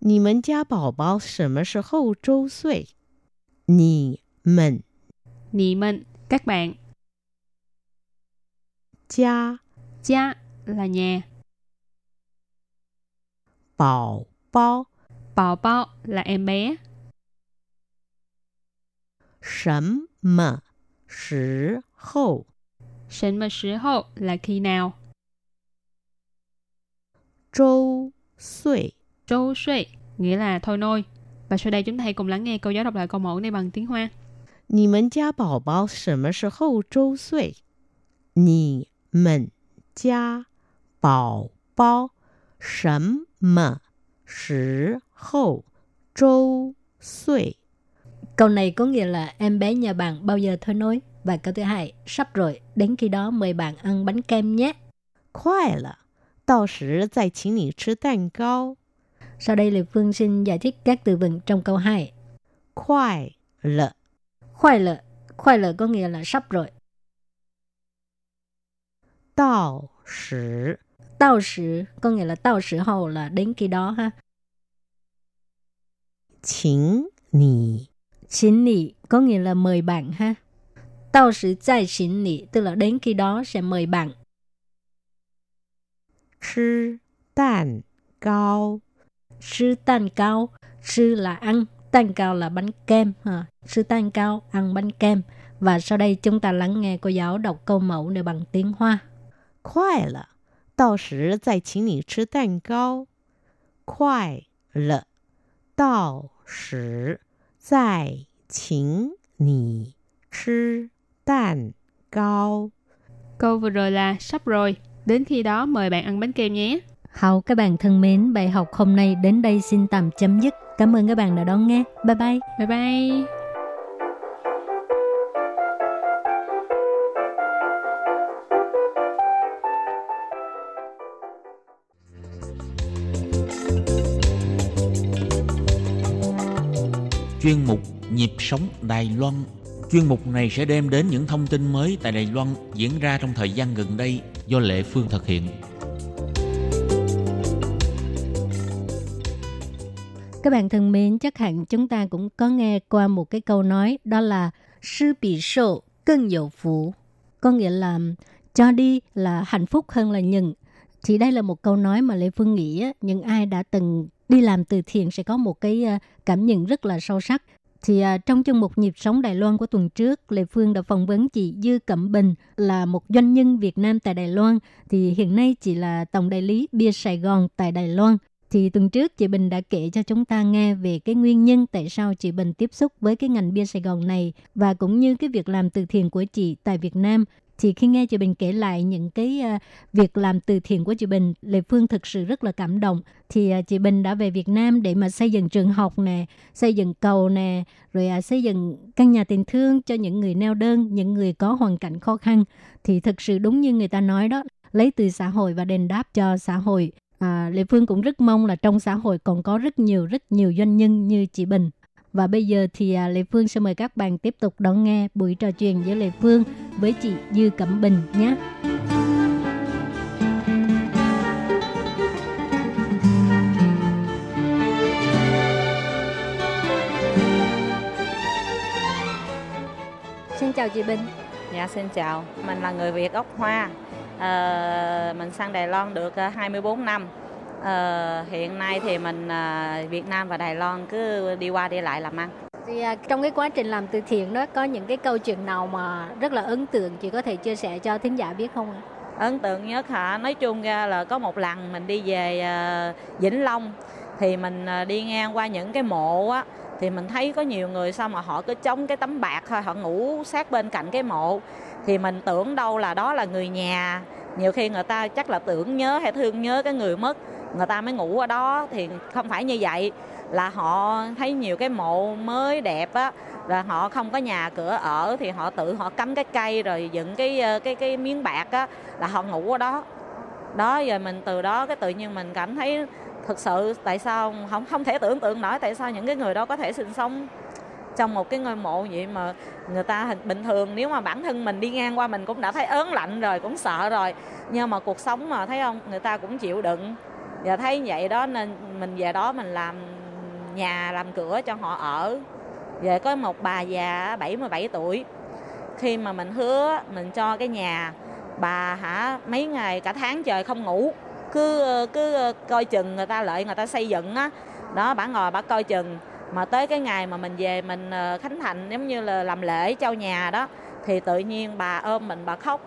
Nì mần gia bảo bảo sáu mươi sáu trâu xuôi. Nì mần. Nì mần, các bạn. Gia. Gia là nhà. Bảo bao. Bảo bao là em bé. Sầm mờ Sì hậu. Sầm mờ Sì hậu là khi nào. Trâu xuôi. Trâu xuôi nghĩa là thôi nôi. Và sau đây chúng ta hãy cùng lắng nghe cô giáo đọc lại câu mẫu này bằng tiếng Hoa. Nì mần gia bảo bao sầm Sì hậu trâu xuôi. Nì mần gia bảo bao sầm mà Sì hậu trâu xuôi. Câu này có nghĩa là em bé nhà bạn bao giờ thôi nối. Và câu thứ hai, sắp rồi, đến khi đó mời bạn ăn bánh kem nhé. Khoai là, đào sử zài chính nì chứ đàn cao. Sau đây Lê Phương xin giải thích các từ vựng trong câu hai. Khoai là. Khoai là, khoai là có nghĩa là sắp rồi. Đào sử. Đào sử có nghĩa là đào sử hậu là đến khi đó ha. Chính nì. Chính nì có nghĩa là mời bạn ha. Đào sử tại chính nì tức là đến khi đó sẽ mời bạn. Chứ đàn cao. Chứ đàn cao. Chứ là ăn. Đàn cao là bánh kem ha. Chứ đàn cao ăn bánh kem. Và sau đây chúng ta lắng nghe cô giáo đọc câu mẫu này bằng tiếng Hoa. Khoai là. 到时再请你吃蛋糕。快乐，到时再请你吃蛋糕。Câu vừa rồi là sắp rồi, đến khi đó mời bạn ăn bánh kem nhé. Hào các bạn thân mến, bài học hôm nay đến đây xin tạm chấm dứt. Cảm ơn các bạn đã đón nghe. Bye bye. Bye bye. Chuyên mục Nhịp sống Đài Loan. Chuyên mục này sẽ đem đến những thông tin mới tại Đài Loan diễn ra trong thời gian gần đây do Lệ Phương thực hiện. Các bạn thân mến, chắc hẳn chúng ta cũng có nghe qua một cái câu nói, đó là sư bị sổ, cân dậu phụ. Có nghĩa là cho đi là hạnh phúc hơn là nhận. Thì đây là một câu nói mà Lê Phương nghĩ những ai đã từng đi làm từ thiện sẽ có một cái cảm nhận rất là sâu sắc. Thì trong chương mục Nhịp sống Đài Loan của tuần trước, Lê Phương đã phỏng vấn chị Dư Cẩm Bình là một doanh nhân Việt Nam tại Đài Loan. Thì hiện nay chị là tổng đại lý bia Sài Gòn tại Đài Loan. Thì tuần trước chị Bình đã kể cho chúng ta nghe về cái nguyên nhân tại sao chị Bình tiếp xúc với cái ngành bia Sài Gòn này và cũng như cái việc làm từ thiện của chị tại Việt Nam. Thì khi nghe chị Bình kể lại những cái việc làm từ thiện của chị Bình, Lê Phương thực sự rất là cảm động. Thì chị Bình đã về Việt Nam để mà xây dựng trường học nè, xây dựng cầu nè, rồi xây dựng căn nhà tình thương cho những người neo đơn, những người có hoàn cảnh khó khăn. Thì thực sự đúng như người ta nói đó, lấy từ xã hội và đền đáp cho xã hội. À, Lê Phương cũng rất mong là trong xã hội còn có rất nhiều, rất nhiều doanh nhân như chị Bình. Và bây giờ thì Lê Phương sẽ mời các bạn tiếp tục đón nghe buổi trò chuyện giữa Lê Phương với chị Dư Cẩm Bình nhé. Xin chào chị Bình. Dạ xin chào, mình là người Việt gốc Hoa. À, mình sang Đài Loan được hai mươi bốn năm. Ờ, hiện nay thì mình Việt Nam và Đài Loan cứ đi qua đi lại làm ăn. Thì trong cái quá trình làm từ thiện đó, có những cái câu chuyện nào mà rất là ấn tượng chị có thể chia sẻ cho thính giả biết không ạ? Ấn tượng nhất hả? Nói chung ra là có một lần mình đi về Vĩnh Long, thì mình đi ngang qua những cái mộ á, thì mình thấy có nhiều người sao mà họ cứ chống cái tấm bạc thôi, họ ngủ sát bên cạnh cái mộ. Thì mình tưởng đâu là đó là người nhà. Nhiều khi người ta chắc là tưởng nhớ hay thương nhớ cái người mất, người ta mới ngủ ở đó. Thì không phải như vậy, là họ thấy nhiều cái mộ mới đẹp á, là họ không có nhà cửa ở thì họ tự họ cắm cái cây rồi dựng cái cái cái miếng bạc á, là họ ngủ ở đó. Đó, rồi mình từ đó cái tự nhiên mình cảm thấy thực sự tại sao không không thể tưởng tượng nổi tại sao những cái người đó có thể sinh sống trong một cái ngôi mộ vậy mà người ta bình thường. Nếu mà bản thân mình đi ngang qua mình cũng đã thấy ớn lạnh rồi, cũng sợ rồi, nhưng mà cuộc sống mà thấy không, người ta cũng chịu đựng. Và thấy vậy đó nên mình về đó mình làm nhà, làm cửa cho họ ở. Về có một bà già bảy mươi bảy tuổi, khi mà mình hứa mình cho cái nhà, bà hả mấy ngày cả tháng trời không ngủ, cứ cứ coi chừng người ta lại người ta xây dựng á. Đó, bà ngồi bà coi chừng. Mà tới cái ngày mà mình về mình khánh thành giống như là làm lễ trao nhà đó, thì tự nhiên bà ôm mình bà khóc.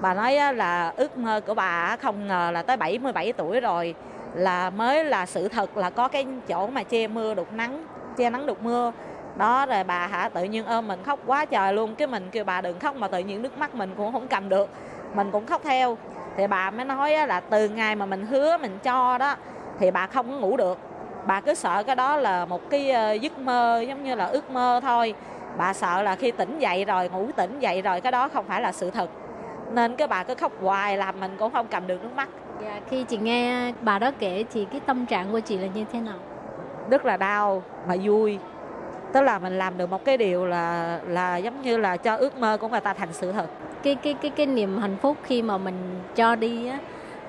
Bà nói là ước mơ của bà không ngờ là tới bảy mươi bảy tuổi rồi là mới là sự thật, là có cái chỗ mà che mưa đục nắng, che nắng đục mưa. Đó, rồi bà hả tự nhiên ôm mình khóc quá trời luôn. Cái mình kêu bà đừng khóc mà tự nhiên nước mắt mình cũng không cầm được, mình cũng khóc theo. Thì bà mới nói là từ ngày mà mình hứa mình cho đó thì bà không có ngủ được. Bà cứ sợ cái đó là một cái giấc mơ, giống như là ước mơ thôi. Bà sợ là khi tỉnh dậy rồi, ngủ tỉnh dậy rồi, cái đó không phải là sự thật. Nên cái bà cứ khóc hoài làm mình cũng không cầm được nước mắt. Dạ, khi chị nghe bà đó kể thì cái tâm trạng của chị là như thế nào? Rất là đau mà vui. Tức là mình làm được một cái điều là là giống như là cho ước mơ của người ta thành sự thật. Cái cái cái cái niềm hạnh phúc khi mà mình cho đi á,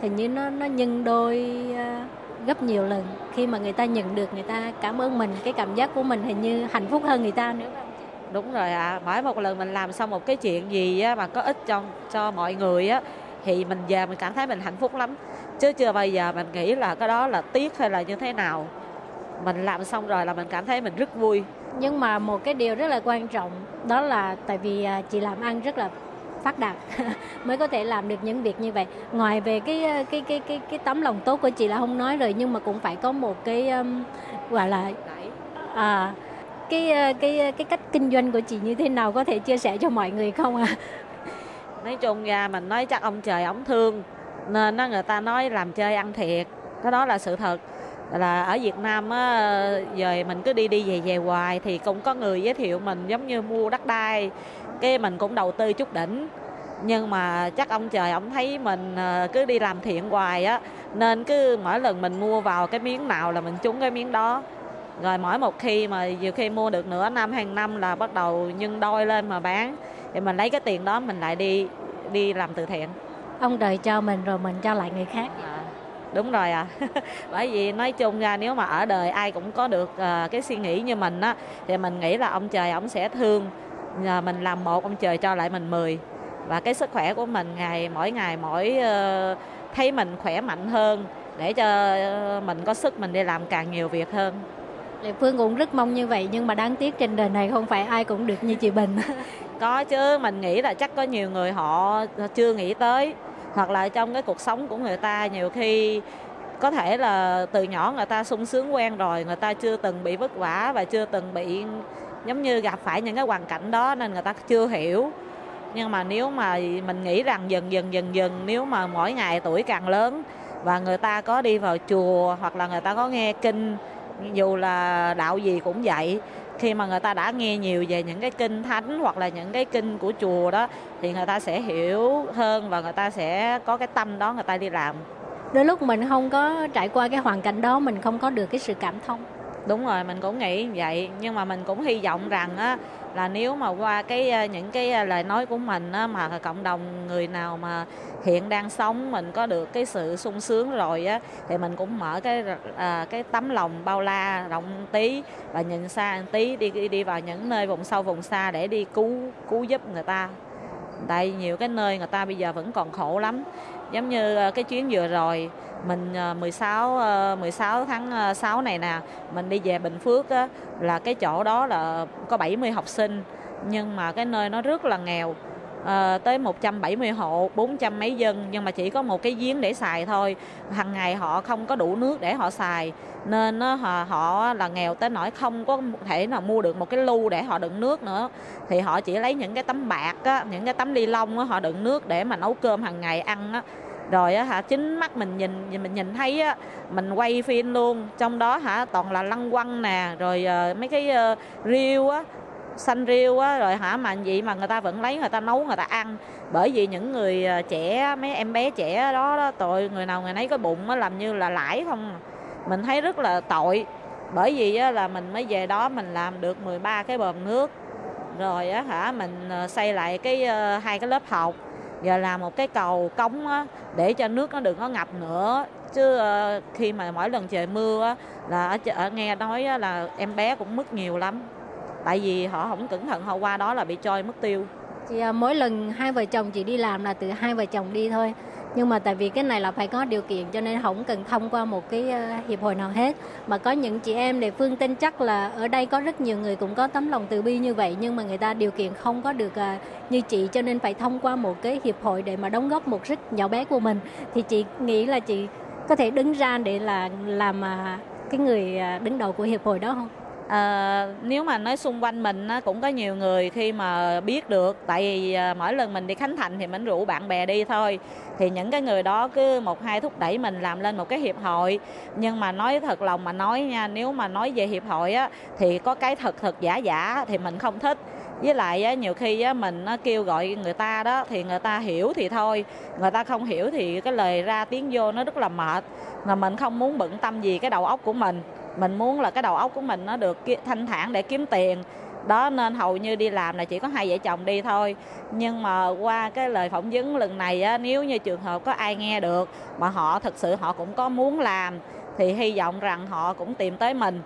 hình như nó nó nhân đôi gấp nhiều lần. Khi mà người ta nhận được, người ta cảm ơn mình, cái cảm giác của mình hình như hạnh phúc hơn người ta nữa. Đúng rồi ạ, à. Mỗi một lần mình làm xong một cái chuyện gì á, mà có ích cho, cho mọi người á, thì mình về mình cảm thấy mình hạnh phúc lắm. Chứ chưa bao giờ mình nghĩ là cái đó là tiếc hay là như thế nào. Mình làm xong rồi là mình cảm thấy mình rất vui. Nhưng mà một cái điều rất là quan trọng, đó là tại vì chị làm ăn rất là phát đạt mới có thể làm được những việc như vậy. Ngoài về cái cái cái cái cái tấm lòng tốt của chị là không nói rồi, nhưng mà cũng phải có một cái um, gọi là à, cái cái cái cách kinh doanh của chị như thế nào, có thể chia sẻ cho mọi người không ạ? À? Nói chung ra mình nói chắc ông trời ổng thương nên người ta nói làm chơi ăn thiệt, cái đó là sự thật. Là ở Việt Nam á, giờ mình cứ đi đi về về hoài thì cũng có người giới thiệu mình giống như mua đất đai, cái mình cũng đầu tư chút đỉnh. Nhưng mà chắc ông trời ổng thấy mình cứ đi làm thiện hoài á, nên cứ mỗi lần mình mua vào cái miếng nào là mình trúng cái miếng đó. Rồi mỗi một khi mà nhiều khi mua được nửa năm hàng năm là bắt đầu nhân đôi lên mà bán, thì mình lấy cái tiền đó mình lại đi đi làm từ thiện. Ông trời cho mình rồi mình cho lại người khác. À, Đúng rồi ạ. À. Bởi vì nói chung ra nếu mà ở đời ai cũng có được uh, cái suy nghĩ như mình á, thì mình nghĩ là ông trời ông sẽ thương, nhờ mình làm một ông trời cho lại mình mười. Và cái sức khỏe của mình ngày mỗi ngày mỗi uh, thấy mình khỏe mạnh hơn, để cho mình có sức mình đi làm càng nhiều việc hơn. Lê Phương cũng rất mong như vậy, nhưng mà đáng tiếc trên đời này không phải ai cũng được như chị Bình. Có chứ, mình nghĩ là chắc có nhiều người họ chưa nghĩ tới, hoặc là trong cái cuộc sống của người ta nhiều khi có thể là từ nhỏ người ta sung sướng quen rồi, người ta chưa từng bị vất vả và chưa từng bị giống như gặp phải những cái hoàn cảnh đó nên người ta chưa hiểu. Nhưng mà nếu mà mình nghĩ rằng dần dần dần dần nếu mà mỗi ngày tuổi càng lớn và người ta có đi vào chùa hoặc là người ta có nghe kinh, dù là đạo gì cũng vậy, khi mà người ta đã nghe nhiều về những cái kinh thánh hoặc là những cái kinh của chùa đó thì người ta sẽ hiểu hơn và người ta sẽ có cái tâm đó người ta đi làm. Đôi lúc mình không có trải qua cái hoàn cảnh đó, mình không có được cái sự cảm thông. Đúng rồi, mình cũng nghĩ vậy, nhưng mà mình cũng hy vọng rằng á, là nếu mà qua cái những cái lời nói của mình á, mà cộng đồng người nào mà hiện đang sống mình có được cái sự sung sướng rồi á, thì mình cũng mở cái à, cái tấm lòng bao la rộng tí và nhìn xa tí, đi đi vào những nơi vùng sâu vùng xa để đi cứu cứu giúp người ta. Tại nhiều cái nơi người ta bây giờ vẫn còn khổ lắm. Giống như cái chuyến vừa rồi mình mười sáu tháng sáu này nè, mình đi về Bình Phước á, là cái chỗ đó là có bảy mươi học sinh, nhưng mà cái nơi nó rất là nghèo, à, tới một trăm bảy mươi hộ, bốn trăm mấy dân, nhưng mà chỉ có một cái giếng để xài thôi. Hằng ngày họ không có đủ nước để họ xài, nên họ, họ là nghèo tới nỗi không có thể nào mua được một cái lu để họ đựng nước nữa, thì họ chỉ lấy những cái tấm bạc á, những cái tấm ni lông á, họ đựng nước để mà nấu cơm hàng ngày ăn á. Rồi á hả, chính mắt mình nhìn mình nhìn thấy á, mình quay phim luôn, trong đó hả toàn là lăng quăng nè, rồi uh, mấy cái uh, riêu á, xanh riêu á, rồi hả mà gì mà người ta vẫn lấy, người ta nấu, người ta ăn. Bởi vì những người trẻ, mấy em bé trẻ đó, đó tội người nào người nấy có bụng á, làm như là lãi không. Mình thấy rất là tội, bởi vì á, là mình mới về đó mình làm được mười ba cái bồn nước, rồi á hả mình xây lại cái uh, hai cái lớp học, giờ làm một cái cầu cống á, để cho nước nó đừng có ngập nữa. Chứ uh, khi mà mỗi lần trời mưa á, là ở, ở nghe nói á, là em bé cũng mất nhiều lắm, tại vì họ không cẩn thận họ qua đó là bị trôi mất tiêu. Chị à, mỗi lần hai vợ chồng chị đi làm là từ hai vợ chồng đi thôi, nhưng mà tại vì cái này là phải có điều kiện cho nên không cần thông qua một cái uh, hiệp hội nào hết, mà có những chị em để Phương tin chắc là ở đây có rất nhiều người cũng có tấm lòng từ bi như vậy, nhưng mà người ta điều kiện không có được uh, như chị, cho nên phải thông qua một cái hiệp hội để mà đóng góp một rất nhỏ bé của mình. Thì chị nghĩ là chị có thể đứng ra để là làm uh, cái người uh, đứng đầu của hiệp hội đó không? À, nếu mà nói xung quanh mình á, cũng có nhiều người khi mà biết được, tại vì à, mỗi lần mình đi khánh thành thì mình rủ bạn bè đi thôi, thì những cái người đó cứ một hai thúc đẩy mình làm lên một cái hiệp hội. Nhưng mà nói thật lòng mà nói nha, nếu mà nói về hiệp hội á, thì có cái thật thật giả giả thì mình không thích. Với lại á, nhiều khi á, mình á, kêu gọi người ta đó thì người ta hiểu thì thôi, người ta không hiểu thì cái lời ra tiếng vô nó rất là mệt, mà mình không muốn bận tâm gì cái đầu óc của mình. Mình muốn là cái đầu óc của mình nó được thanh thản để kiếm tiền. Đó nên hầu như đi làm là chỉ có hai vợ chồng đi thôi. Nhưng mà qua cái lời phỏng vấn lần này á, nếu như trường hợp có ai nghe được mà họ thật sự họ cũng có muốn làm, thì hy vọng rằng họ cũng tìm tới mình.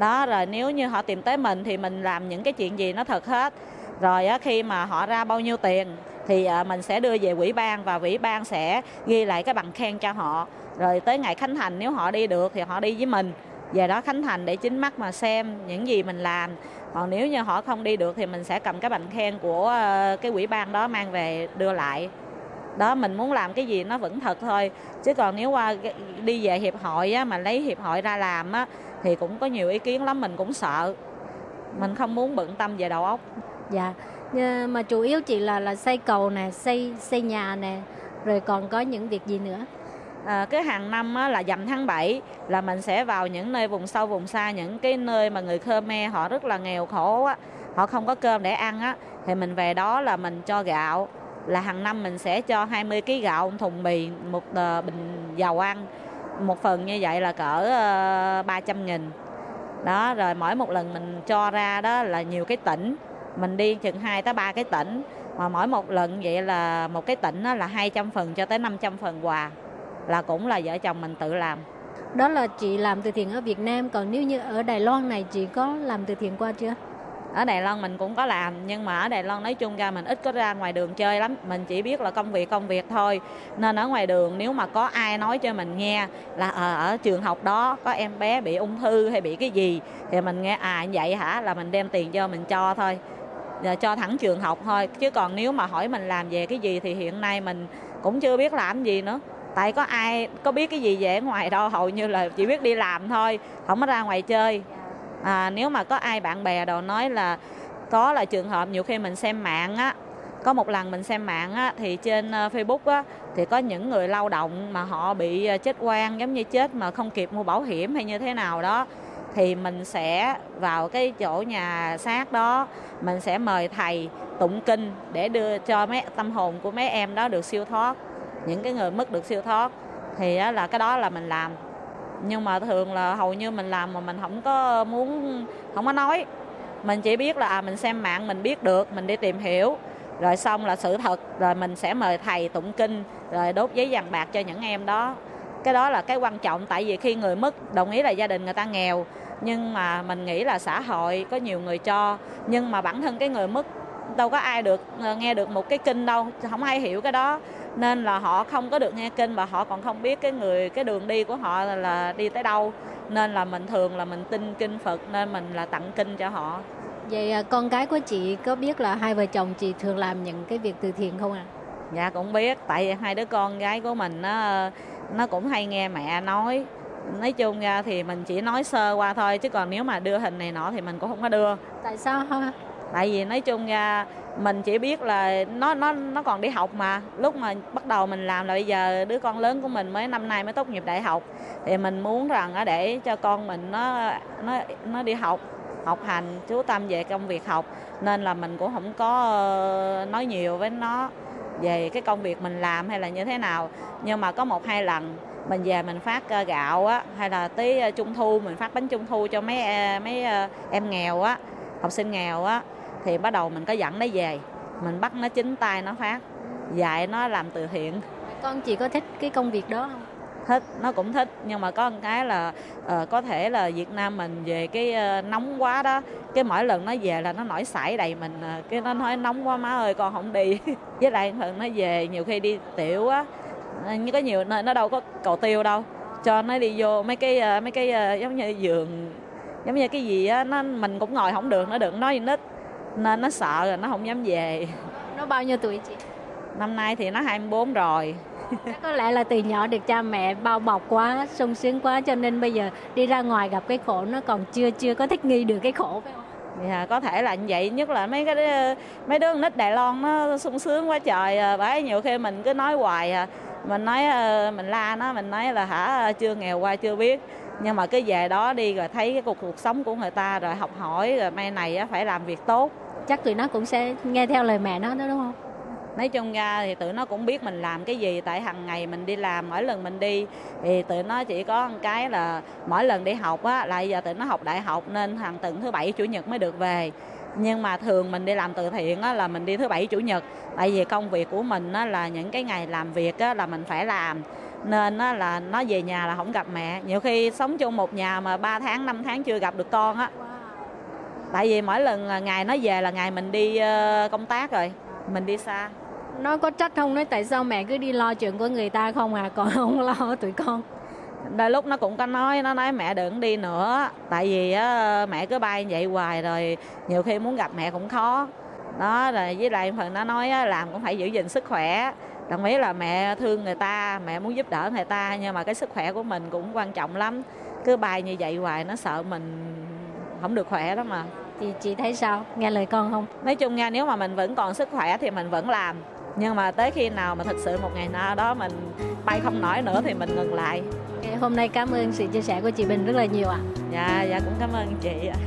Đó, rồi nếu như họ tìm tới mình thì mình làm những cái chuyện gì nó thật hết. Rồi á, khi mà họ ra bao nhiêu tiền thì mình sẽ đưa về ủy ban và ủy ban sẽ ghi lại cái bằng khen cho họ. Rồi tới ngày khánh thành nếu họ đi được thì họ đi với mình về đó khánh thành để chính mắt mà xem những gì mình làm. Còn nếu như họ không đi được thì mình sẽ cầm cái bằng khen của cái ủy ban đó mang về đưa lại. Đó, mình muốn làm cái gì nó vẫn thật thôi. Chứ còn nếu qua đi về hiệp hội á, mà lấy hiệp hội ra làm á, thì cũng có nhiều ý kiến lắm, mình cũng sợ. Mình không muốn bận tâm về đầu óc. Dạ, mà chủ yếu chị là là xây cầu nè, xây xây nhà nè, rồi còn có những việc gì nữa? À, cái hàng năm á, là dằm tháng bảy là mình sẽ vào những nơi vùng sâu vùng xa, những cái nơi mà người Khmer họ rất là nghèo khổ á, họ không có cơm để ăn á, thì mình về đó là mình cho gạo, là hàng năm mình sẽ cho hai mươi ki lô gam gạo, một thùng mì, một uh, bình dầu ăn, một phần như vậy là cỡ uh, ba trăm nghìn. Đó, rồi mỗi một lần mình cho ra đó là nhiều cái tỉnh, mình đi chừng hai tới ba cái tỉnh, mà mỗi một lần vậy là một cái tỉnh á, là hai trăm phần cho tới năm trăm phần quà. là cũng là vợ chồng mình tự làm. Đó là chị làm từ thiện ở Việt Nam, còn nếu như ở Đài Loan này chị có làm từ thiện qua chưa? Ở Đài Loan mình cũng có làm, nhưng mà ở Đài Loan nói chung ra mình ít có ra ngoài đường chơi lắm. Mình chỉ biết là công việc công việc thôi. Nên ở ngoài đường nếu mà có ai nói cho mình nghe là ở, ở trường học đó có em bé bị ung thư hay bị cái gì, thì mình nghe à vậy hả, là mình đem tiền cho mình cho thôi, cho thẳng trường học thôi. Chứ còn nếu mà hỏi mình làm về cái gì thì hiện nay mình cũng chưa biết làm gì nữa. Tại có ai có biết cái gì về ngoài đâu, hầu như là chỉ biết đi làm thôi, không có ra ngoài chơi. À, nếu mà có ai bạn bè đồ nói là có là trường hợp nhiều khi mình xem mạng á, có một lần mình xem mạng á, thì trên Facebook á, thì có những người lao động mà họ bị chết oan, giống như chết mà không kịp mua bảo hiểm hay như thế nào đó, thì mình sẽ vào cái chỗ nhà xác đó, mình sẽ mời thầy tụng kinh để đưa cho mấy tâm hồn của mấy em đó được siêu thoát, những cái người mất được siêu thoát, thì á, là cái đó là mình làm. Nhưng mà thường là hầu như mình làm mà mình không có muốn, không có nói. Mình chỉ biết là à, mình xem mạng mình biết được, mình đi tìm hiểu. Rồi xong là sự thật, rồi mình sẽ mời thầy tụng kinh, rồi đốt giấy vàng bạc cho những em đó. Cái đó là cái quan trọng, tại vì khi người mất, đồng ý là gia đình người ta nghèo, nhưng mà mình nghĩ là xã hội có nhiều người cho. Nhưng mà bản thân cái người mất, đâu có ai được nghe được một cái kinh đâu, không ai hiểu cái đó. Nên là họ không có được nghe kinh và họ còn không biết cái người cái đường đi của họ là đi tới đâu. Nên là mình thường là mình tin kinh Phật nên mình là tặng kinh cho họ. Vậy con cái của chị có biết là hai vợ chồng chị thường làm những cái việc từ thiện không ạ? À? Dạ cũng biết, tại vì hai đứa con gái của mình nó, nó cũng hay nghe mẹ nói. Nói chung ra thì mình chỉ nói sơ qua thôi, chứ còn nếu mà đưa hình này nọ thì mình cũng không có đưa. Tại sao không ạ? Tại vì nói chung ra mình chỉ biết là nó nó nó còn đi học mà. Lúc mà bắt đầu mình làm là bây giờ đứa con lớn của mình mới năm nay mới tốt nghiệp đại học. Thì mình muốn rằng để cho con mình nó nó nó đi học, học hành, chú tâm về công việc học. Nên là mình cũng không có nói nhiều với nó về cái công việc mình làm hay là như thế nào. Nhưng mà có một hai lần mình về mình phát gạo á, hay là tới trung thu mình phát bánh trung thu cho mấy mấy em nghèo á, học sinh nghèo á. Thì bắt đầu mình có dẫn nó về, mình bắt nó chính tay nó phát, dạy nó làm từ thiện. Con chị có thích cái công việc đó không? Thích, nó cũng thích, nhưng mà có một cái là uh, có thể là Việt Nam mình về cái uh, nóng quá đó. Cái mỗi lần nó về là nó nổi sải đầy mình, uh, cái nó nói nóng quá má ơi con không đi. Với lại thường nó về nhiều khi đi tiểu á, có nhiều nơi nó đâu có cầu tiêu đâu. Cho nó đi vô mấy cái, uh, mấy cái uh, giống như giường, giống như cái gì á, nó, mình cũng ngồi không được, nó đừng nói gì nít. Nên nó sợ rồi nó không dám về. Nó bao nhiêu tuổi chị? Năm nay thì nó hai mươi bốn rồi. Chắc có lẽ là từ nhỏ được cha mẹ bao bọc quá, sung sướng quá, cho nên bây giờ đi ra ngoài gặp cái khổ nó còn chưa chưa có thích nghi được cái khổ phải không? Dạ, có thể là như vậy, nhất là mấy cái mấy đứa nít Đài Loan nó sung sướng quá trời. Bởi nhiều khi mình cứ nói hoài, mình nói mình la nó, mình nói là hả chưa nghèo qua chưa biết. Nhưng mà cứ về đó đi rồi thấy cái cuộc, cuộc sống của người ta rồi học hỏi rồi mai này phải làm việc tốt. Chắc tụi nó cũng sẽ nghe theo lời mẹ nó đó đúng không? Nói chung ra thì tụi nó cũng biết mình làm cái gì. Tại hằng ngày mình đi làm, mỗi lần mình đi thì tụi nó chỉ có một cái là mỗi lần đi học á, lại giờ tụi nó học đại học nên hàng tuần thứ bảy chủ nhật mới được về. Nhưng mà thường mình đi làm từ thiện á, là mình đi thứ bảy chủ nhật. Tại vì công việc của mình á, là những cái ngày làm việc á, là mình phải làm. Nên á, là nó về nhà là không gặp mẹ. Nhiều khi sống chung một nhà mà ba tháng, năm tháng chưa gặp được con á. Tại vì mỗi lần ngày nó về là ngày mình đi công tác rồi, mình đi xa. Nó có trách không? Nói tại sao mẹ cứ đi lo chuyện của người ta không à, còn không lo tụi con? Đôi lúc nó cũng có nói, nó nói mẹ đừng đi nữa. Tại vì mẹ cứ bay vậy hoài rồi, nhiều khi muốn gặp mẹ cũng khó. Đó, rồi với lại phần nó nói làm cũng phải giữ gìn sức khỏe. Đồng ý là mẹ thương người ta, mẹ muốn giúp đỡ người ta, nhưng mà cái sức khỏe của mình cũng quan trọng lắm. Cứ bay như vậy hoài, nó sợ mình không được khỏe đó mà. Thì chị thấy sao? Nghe lời con không? Nói chung nha, nếu mà mình vẫn còn sức khỏe thì mình vẫn làm. Nhưng mà tới khi nào mà thật sự một ngày nào đó mình bay không nổi nữa thì mình ngừng lại. Okay, hôm nay cảm ơn sự chia sẻ của chị Bình rất là nhiều ạ. À. Dạ, dạ cũng cảm ơn chị ạ.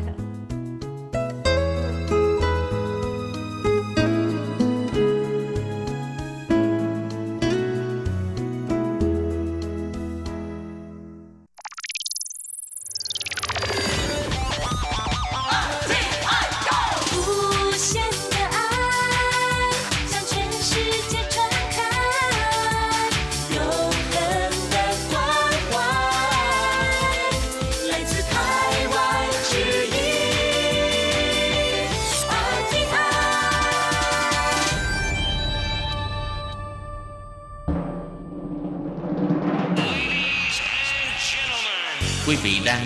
Quý vị đang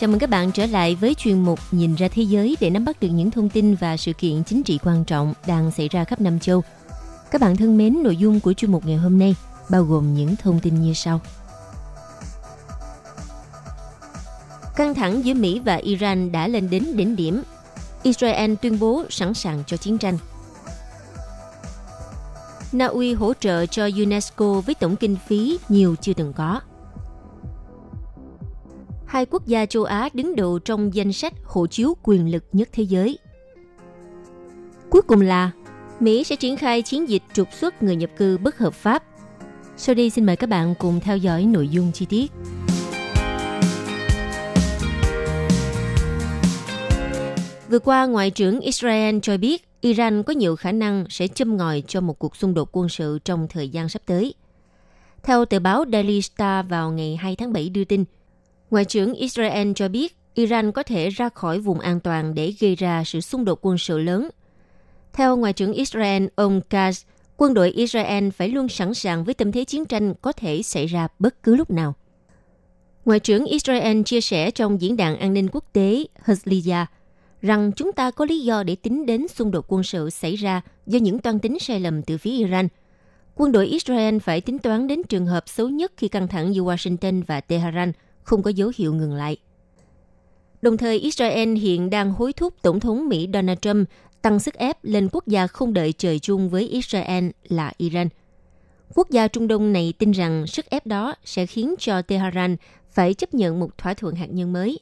Chào mừng các bạn trở lại với chuyên mục Nhìn ra thế giới để nắm bắt được những thông tin và sự kiện chính trị quan trọng đang xảy ra khắp năm châu. Các bạn thân mến, nội dung của chuyên mục ngày hôm nay bao gồm những thông tin như sau. Căng thẳng giữa Mỹ và Iran đã lên đến đỉnh điểm. Israel tuyên bố sẵn sàng cho chiến tranh. Na Uy hỗ trợ cho UNESCO với tổng kinh phí nhiều chưa từng có. Hai quốc gia châu Á đứng đầu trong danh sách hộ chiếu quyền lực nhất thế giới. Cuối cùng là Mỹ sẽ triển khai chiến dịch trục xuất người nhập cư bất hợp pháp. Sau đây xin mời các bạn cùng theo dõi nội dung chi tiết. Vừa qua, Ngoại trưởng Israel cho biết Iran có nhiều khả năng sẽ châm ngòi cho một cuộc xung đột quân sự trong thời gian sắp tới. Theo tờ báo Daily Star vào ngày hai tháng bảy đưa tin, Ngoại trưởng Israel cho biết Iran có thể ra khỏi vùng an toàn để gây ra sự xung đột quân sự lớn. Theo Ngoại trưởng Israel, ông Katz, quân đội Israel phải luôn sẵn sàng với tâm thế chiến tranh có thể xảy ra bất cứ lúc nào. Ngoại trưởng Israel chia sẻ trong Diễn đàn An ninh Quốc tế Herzliya rằng chúng ta có lý do để tính đến xung đột quân sự xảy ra do những toan tính sai lầm từ phía Iran. Quân đội Israel phải tính toán đến trường hợp xấu nhất khi căng thẳng giữa Washington và Tehran không có dấu hiệu ngừng lại. Đồng thời, Israel hiện đang hối thúc Tổng thống Mỹ Donald Trump tăng sức ép lên quốc gia không đợi trời chung với Israel là Iran. Quốc gia Trung Đông này tin rằng sức ép đó sẽ khiến cho Tehran phải chấp nhận một thỏa thuận hạt nhân mới.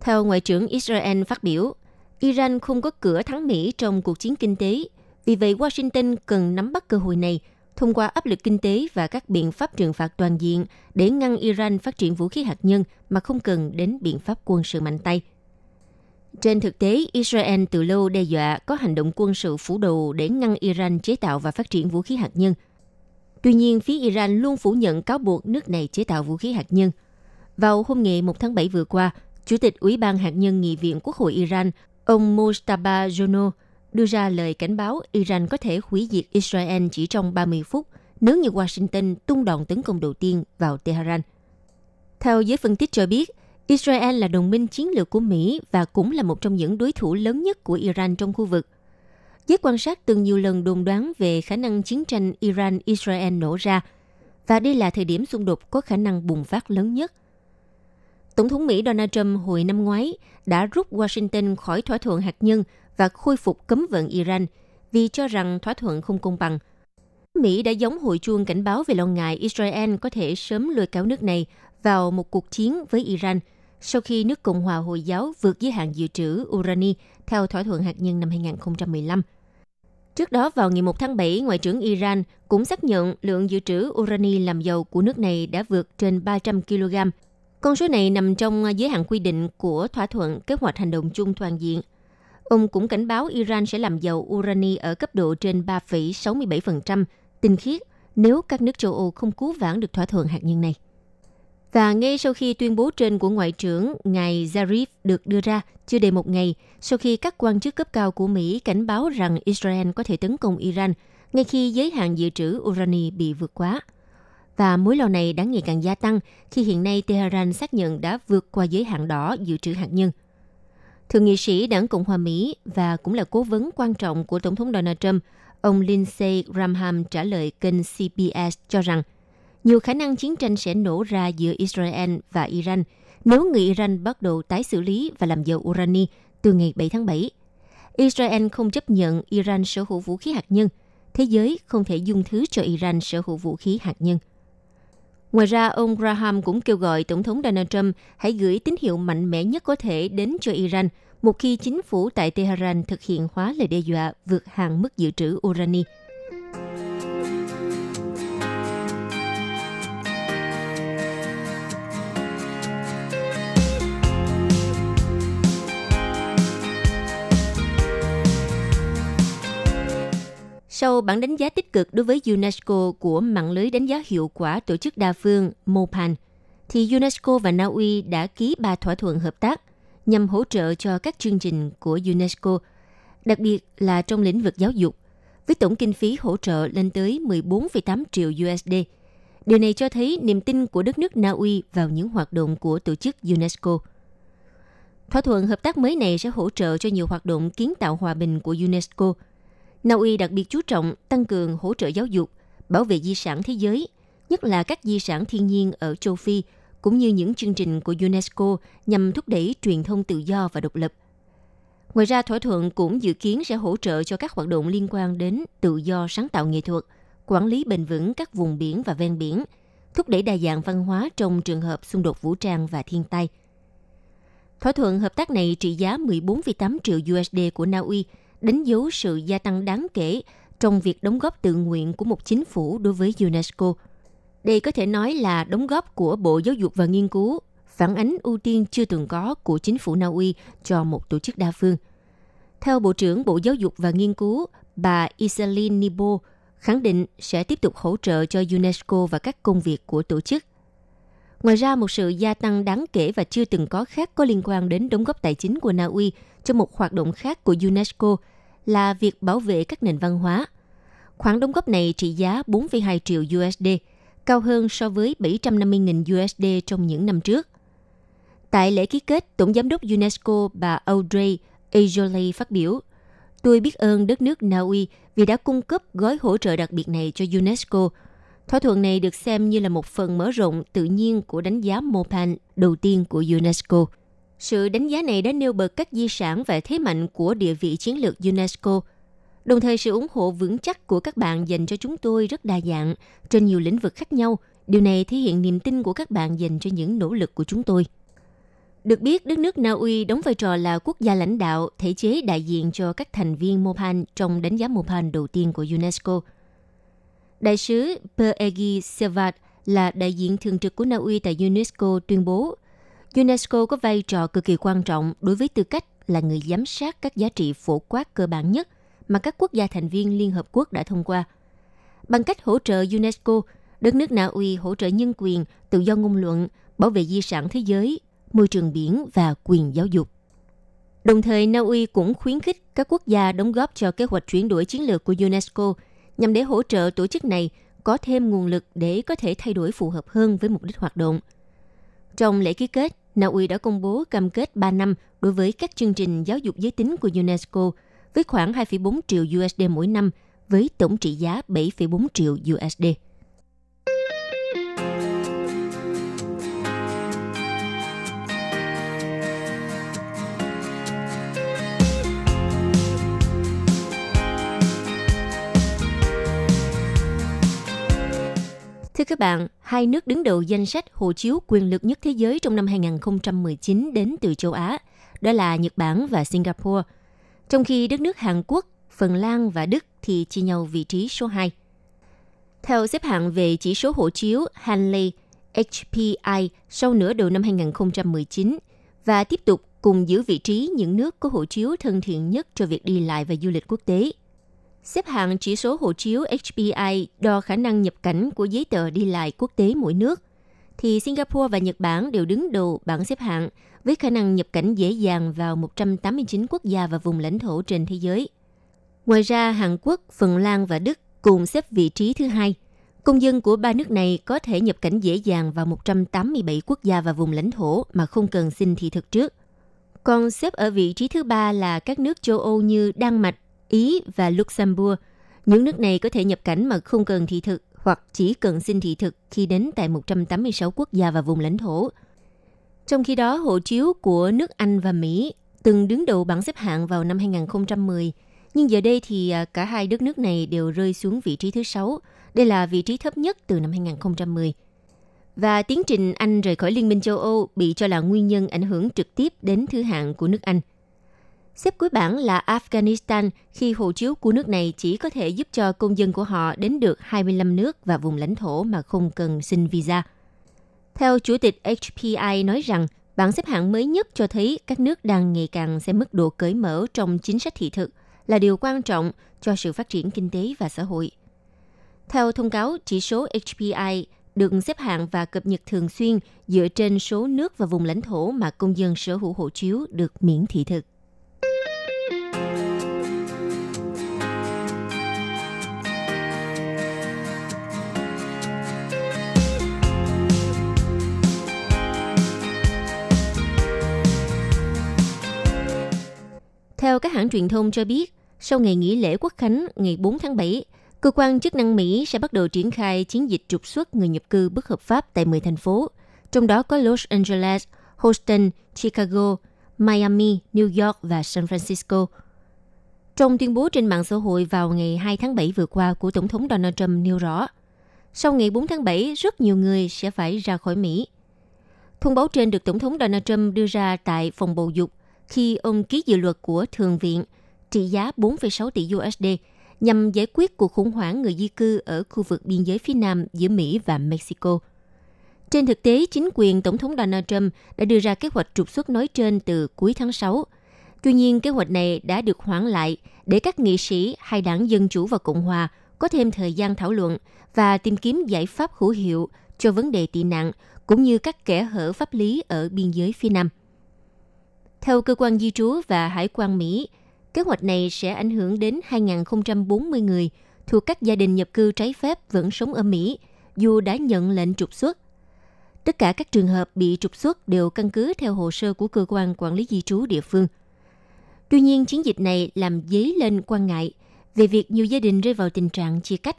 Theo Ngoại trưởng Israel phát biểu, Iran không có cửa thắng Mỹ trong cuộc chiến kinh tế, vì vậy Washington cần nắm bắt cơ hội này thông qua áp lực kinh tế và các biện pháp trừng phạt toàn diện để ngăn Iran phát triển vũ khí hạt nhân mà không cần đến biện pháp quân sự mạnh tay. Trên thực tế, Israel từ lâu đe dọa có hành động quân sự phủ đầu để ngăn Iran chế tạo và phát triển vũ khí hạt nhân. Tuy nhiên, phía Iran luôn phủ nhận cáo buộc nước này chế tạo vũ khí hạt nhân. Vào hôm ngày một tháng bảy vừa qua, Chủ tịch Ủy ban Hạt nhân Nghị viện Quốc hội Iran, ông Mostafa Jono, đưa ra lời cảnh báo Iran có thể hủy diệt Israel chỉ trong ba mươi phút nếu như Washington tung đòn tấn công đầu tiên vào Tehran. Theo giới phân tích cho biết, Israel là đồng minh chiến lược của Mỹ và cũng là một trong những đối thủ lớn nhất của Iran trong khu vực. Giới quan sát từng nhiều lần đồn đoán về khả năng chiến tranh Iran-Israel nổ ra, và đây là thời điểm xung đột có khả năng bùng phát lớn nhất. Tổng thống Mỹ Donald Trump hồi năm ngoái đã rút Washington khỏi thỏa thuận hạt nhân và khôi phục cấm vận Iran vì cho rằng thỏa thuận không công bằng. Mỹ đã gióng hồi chuông cảnh báo về lo ngại Israel có thể sớm lôi kéo nước này vào một cuộc chiến với Iran sau khi nước Cộng hòa Hồi giáo vượt giới hạn dự trữ urani theo thỏa thuận hạt nhân năm hai không một năm. Trước đó, vào ngày một tháng bảy, Ngoại trưởng Iran cũng xác nhận lượng dự trữ urani làm dầu của nước này đã vượt trên ba trăm ki lô gam. Con số này nằm trong giới hạn quy định của thỏa thuận kế hoạch hành động chung toàn diện. Ông cũng cảnh báo Iran sẽ làm dầu urani ở cấp độ trên ba phẩy sáu mươi bảy phần trăm tinh khiết nếu các nước châu Âu không cứu vãn được thỏa thuận hạt nhân này. Và ngay sau khi tuyên bố trên của Ngoại trưởng, ngài Zarif được đưa ra chưa đầy một ngày sau khi các quan chức cấp cao của Mỹ cảnh báo rằng Israel có thể tấn công Iran ngay khi giới hạn dự trữ urani bị vượt quá. Và mối lo này đã ngày càng gia tăng khi hiện nay Tehran xác nhận đã vượt qua giới hạn đỏ dự trữ hạt nhân. Thượng nghị sĩ Đảng Cộng hòa Mỹ và cũng là cố vấn quan trọng của Tổng thống Donald Trump, ông Lindsey Graham trả lời kênh xê bê ét cho rằng nhiều khả năng chiến tranh sẽ nổ ra giữa Israel và Iran nếu người Iran bắt đầu tái xử lý và làm dầu urani từ ngày bảy tháng bảy. Israel không chấp nhận Iran sở hữu vũ khí hạt nhân. Thế giới không thể dung thứ cho Iran sở hữu vũ khí hạt nhân. Ngoài ra, ông Graham cũng kêu gọi Tổng thống Donald Trump hãy gửi tín hiệu mạnh mẽ nhất có thể đến cho Iran một khi chính phủ tại Tehran thực hiện hóa lời đe dọa vượt hạn mức dự trữ urani. Sau bản đánh giá tích cực đối với UNESCO của mạng lưới đánh giá hiệu quả tổ chức đa phương MOPAN, thì UNESCO và Na Uy đã ký ba thỏa thuận hợp tác nhằm hỗ trợ cho các chương trình của UNESCO, đặc biệt là trong lĩnh vực giáo dục, với tổng kinh phí hỗ trợ lên tới mười bốn phẩy tám triệu đô la. Điều này cho thấy niềm tin của đất nước Na Uy vào những hoạt động của tổ chức UNESCO. Thỏa thuận hợp tác mới này sẽ hỗ trợ cho nhiều hoạt động kiến tạo hòa bình của UNESCO. Na Uy đặc biệt chú trọng tăng cường hỗ trợ giáo dục, bảo vệ di sản thế giới, nhất là các di sản thiên nhiên ở châu Phi, cũng như những chương trình của UNESCO nhằm thúc đẩy truyền thông tự do và độc lập. Ngoài ra, thỏa thuận cũng dự kiến sẽ hỗ trợ cho các hoạt động liên quan đến tự do sáng tạo nghệ thuật, quản lý bền vững các vùng biển và ven biển, thúc đẩy đa dạng văn hóa trong trường hợp xung đột vũ trang và thiên tai. Thỏa thuận hợp tác này trị giá mười bốn phẩy tám triệu đô la của Na Uy, đánh dấu sự gia tăng đáng kể trong việc đóng góp tự nguyện của một chính phủ đối với UNESCO. Đây có thể nói là đóng góp của Bộ Giáo dục và Nghiên cứu, phản ánh ưu tiên chưa từng có của chính phủ Na Uy cho một tổ chức đa phương. Theo Bộ trưởng Bộ Giáo dục và Nghiên cứu, bà Isalin Nibo khẳng định sẽ tiếp tục hỗ trợ cho UNESCO và các công việc của tổ chức. Ngoài ra, một sự gia tăng đáng kể và chưa từng có khác có liên quan đến đóng góp tài chính của Na Uy cho một hoạt động khác của UNESCO là việc bảo vệ các nền văn hóa. Khoản đóng góp này trị giá bốn phẩy hai triệu đô la, cao hơn so với bảy trăm năm mươi nghìn đô la trong những năm trước. Tại lễ ký kết, Tổng giám đốc UNESCO bà Audrey Azoulay phát biểu, "Tôi biết ơn đất nước Na Uy vì đã cung cấp gói hỗ trợ đặc biệt này cho UNESCO. Thỏa thuận này được xem như là một phần mở rộng tự nhiên của đánh giá MOPAN đầu tiên của UNESCO. Sự đánh giá này đã nêu bật các di sản và thế mạnh của địa vị chiến lược UNESCO. Đồng thời, sự ủng hộ vững chắc của các bạn dành cho chúng tôi rất đa dạng, trên nhiều lĩnh vực khác nhau. Điều này thể hiện niềm tin của các bạn dành cho những nỗ lực của chúng tôi." Được biết, đất nước Na Uy đóng vai trò là quốc gia lãnh đạo, thể chế đại diện cho các thành viên MOPAN trong đánh giá MOPAN đầu tiên của UNESCO. Đại sứ Per Egil Sivert là đại diện thường trực của Na Uy tại UNESCO tuyên bố, UNESCO có vai trò cực kỳ quan trọng đối với tư cách là người giám sát các giá trị phổ quát cơ bản nhất mà các quốc gia thành viên Liên Hợp Quốc đã thông qua. Bằng cách hỗ trợ UNESCO, đất nước Na Uy hỗ trợ nhân quyền, tự do ngôn luận, bảo vệ di sản thế giới, môi trường biển và quyền giáo dục. Đồng thời, Na Uy cũng khuyến khích các quốc gia đóng góp cho kế hoạch chuyển đổi chiến lược của UNESCO nhằm để hỗ trợ tổ chức này có thêm nguồn lực để có thể thay đổi phù hợp hơn với mục đích hoạt động. Trong lễ ký kết, Na Uy đã công bố cam kết ba năm đối với các chương trình giáo dục giới tính của UNESCO với khoảng hai phẩy bốn triệu đô la mỗi năm với tổng trị giá bảy phẩy bốn triệu đô la. Thưa các bạn, hai nước đứng đầu danh sách hộ chiếu quyền lực nhất thế giới trong năm hai không một chín đến từ châu Á, đó là Nhật Bản và Singapore, trong khi đất nước Hàn Quốc, Phần Lan và Đức thì chia nhau vị trí số hai. Theo xếp hạng về chỉ số hộ chiếu Henley hát pê i sau nửa đầu năm hai không một chín và tiếp tục cùng giữ vị trí những nước có hộ chiếu thân thiện nhất cho việc đi lại và du lịch quốc tế. Xếp hạng chỉ số hộ chiếu hát pê i đo khả năng nhập cảnh của giấy tờ đi lại quốc tế mỗi nước, thì Singapore và Nhật Bản đều đứng đầu bảng xếp hạng với khả năng nhập cảnh dễ dàng vào một trăm tám mươi chín quốc gia và vùng lãnh thổ trên thế giới. Ngoài ra, Hàn Quốc, Phần Lan và Đức cùng xếp vị trí thứ hai. Công dân của ba nước này có thể nhập cảnh dễ dàng vào một trăm tám mươi bảy quốc gia và vùng lãnh thổ mà không cần xin thị thực trước. Còn xếp ở vị trí thứ ba là các nước châu Âu như Đan Mạch, Ý và Luxembourg. Những nước này có thể nhập cảnh mà không cần thị thực hoặc chỉ cần xin thị thực khi đến tại một trăm tám mươi sáu quốc gia và vùng lãnh thổ. Trong khi đó, hộ chiếu của nước Anh và Mỹ từng đứng đầu bảng xếp hạng vào năm hai không một không, nhưng giờ đây thì cả hai đất nước này đều rơi xuống vị trí thứ sáu. Đây là vị trí thấp nhất từ năm hai không một không. Và tiến trình Anh rời khỏi Liên minh châu Âu bị cho là nguyên nhân ảnh hưởng trực tiếp đến thứ hạng của nước Anh. Xếp cuối bảng là Afghanistan khi hộ chiếu của nước này chỉ có thể giúp cho công dân của họ đến được hai mươi lăm nước và vùng lãnh thổ mà không cần xin visa. Theo Chủ tịch hát pê i nói rằng, bảng xếp hạng mới nhất cho thấy các nước đang ngày càng xem mức độ cởi mở trong chính sách thị thực là điều quan trọng cho sự phát triển kinh tế và xã hội. Theo thông cáo, chỉ số hát pê i được xếp hạng và cập nhật thường xuyên dựa trên số nước và vùng lãnh thổ mà công dân sở hữu hộ chiếu được miễn thị thực. Theo các hãng truyền thông cho biết, sau ngày nghỉ lễ Quốc khánh ngày bốn tháng bảy, cơ quan chức năng Mỹ sẽ bắt đầu triển khai chiến dịch trục xuất người nhập cư bất hợp pháp tại mười thành phố, trong đó có Los Angeles, Houston, Chicago, Miami, New York và San Francisco. Trong tuyên bố trên mạng xã hội vào ngày hai tháng bảy vừa qua của Tổng thống Donald Trump nêu rõ, sau ngày bốn tháng bảy, rất nhiều người sẽ phải ra khỏi Mỹ. Thông báo trên được Tổng thống Donald Trump đưa ra tại phòng bầu dục khi ông ký dự luật của Thượng viện trị giá bốn phẩy sáu tỷ đô la nhằm giải quyết cuộc khủng hoảng người di cư ở khu vực biên giới phía Nam giữa Mỹ và Mexico. Trên thực tế, chính quyền Tổng thống Donald Trump đã đưa ra kế hoạch trục xuất nói trên từ cuối tháng sáu. Tuy nhiên, kế hoạch này đã được hoãn lại để các nghị sĩ hai đảng Dân Chủ và Cộng Hòa có thêm thời gian thảo luận và tìm kiếm giải pháp hữu hiệu cho vấn đề tị nạn cũng như các kẽ hở pháp lý ở biên giới phía Nam. Theo Cơ quan Di trú và Hải quan Mỹ, kế hoạch này sẽ ảnh hưởng đến hai nghìn không trăm bốn mươi người thuộc các gia đình nhập cư trái phép vẫn sống ở Mỹ, dù đã nhận lệnh trục xuất. Tất cả các trường hợp bị trục xuất đều căn cứ theo hồ sơ của Cơ quan Quản lý Di trú địa phương. Tuy nhiên, chiến dịch này làm dấy lên quan ngại về việc nhiều gia đình rơi vào tình trạng chia cách.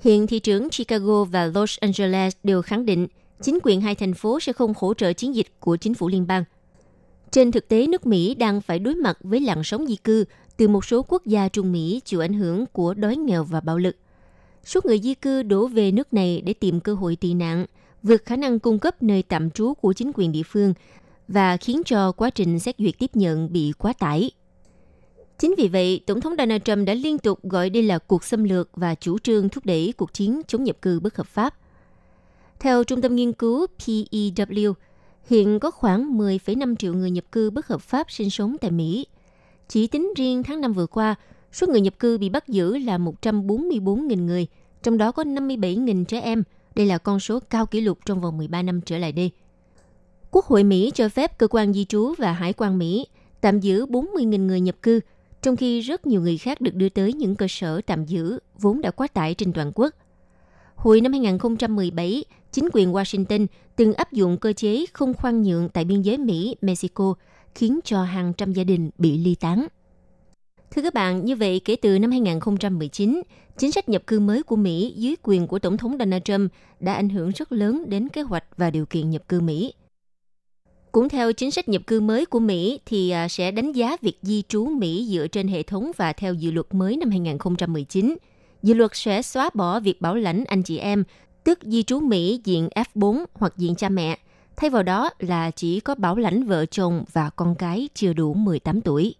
Hiện thị trưởng Chicago và Los Angeles đều khẳng định chính quyền hai thành phố sẽ không hỗ trợ chiến dịch của chính phủ liên bang. Trên thực tế, nước Mỹ đang phải đối mặt với làn sóng di cư từ một số quốc gia Trung Mỹ chịu ảnh hưởng của đói nghèo và bạo lực. Số người di cư đổ về nước này để tìm cơ hội tị nạn, vượt khả năng cung cấp nơi tạm trú của chính quyền địa phương và khiến cho quá trình xét duyệt tiếp nhận bị quá tải. Chính vì vậy, Tổng thống Donald Trump đã liên tục gọi đây là cuộc xâm lược và chủ trương thúc đẩy cuộc chiến chống nhập cư bất hợp pháp. Theo Trung tâm Nghiên cứu pê e vê, hiện có khoảng mười phẩy năm triệu người nhập cư bất hợp pháp sinh sống tại Mỹ. Chỉ tính riêng tháng năm vừa qua, số người nhập cư bị bắt giữ là một trăm bốn mươi bốn nghìn người, trong đó có năm mươi bảy nghìn trẻ em. Đây là con số cao kỷ lục trong vòng mười ba năm trở lại đây. Quốc hội Mỹ cho phép Cơ quan Di trú và Hải quan Mỹ tạm giữ bốn mươi nghìn người nhập cư, trong khi rất nhiều người khác được đưa tới những cơ sở tạm giữ vốn đã quá tải trên toàn quốc. Hồi năm hai nghìn không trăm mười bảy, chính quyền Washington từng áp dụng cơ chế không khoan nhượng tại biên giới Mỹ-Mexico, khiến cho hàng trăm gia đình bị ly tán. Thưa các bạn, như vậy kể từ năm hai nghìn không trăm mười chín, chính sách nhập cư mới của Mỹ dưới quyền của Tổng thống Donald Trump đã ảnh hưởng rất lớn đến kế hoạch và điều kiện nhập cư Mỹ. Cũng theo chính sách nhập cư mới của Mỹ thì sẽ đánh giá việc di trú Mỹ dựa trên hệ thống và theo dự luật mới năm hai nghìn không trăm mười chín. Dự luật sẽ xóa bỏ việc bảo lãnh anh chị em, tức di trú Mỹ diện ép bốn hoặc diện cha mẹ. Thay vào đó là chỉ có bảo lãnh vợ chồng và con cái chưa đủ mười tám tuổi.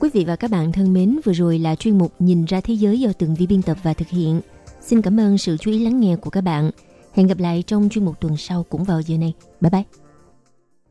Quý vị và các bạn thân mến, vừa rồi là chuyên mục Nhìn ra thế giới do Tường Vi biên tập và thực hiện. Xin cảm ơn sự chú ý lắng nghe của các bạn. Hẹn gặp lại trong chuyên mục tuần sau cũng vào giờ này. Bye bye!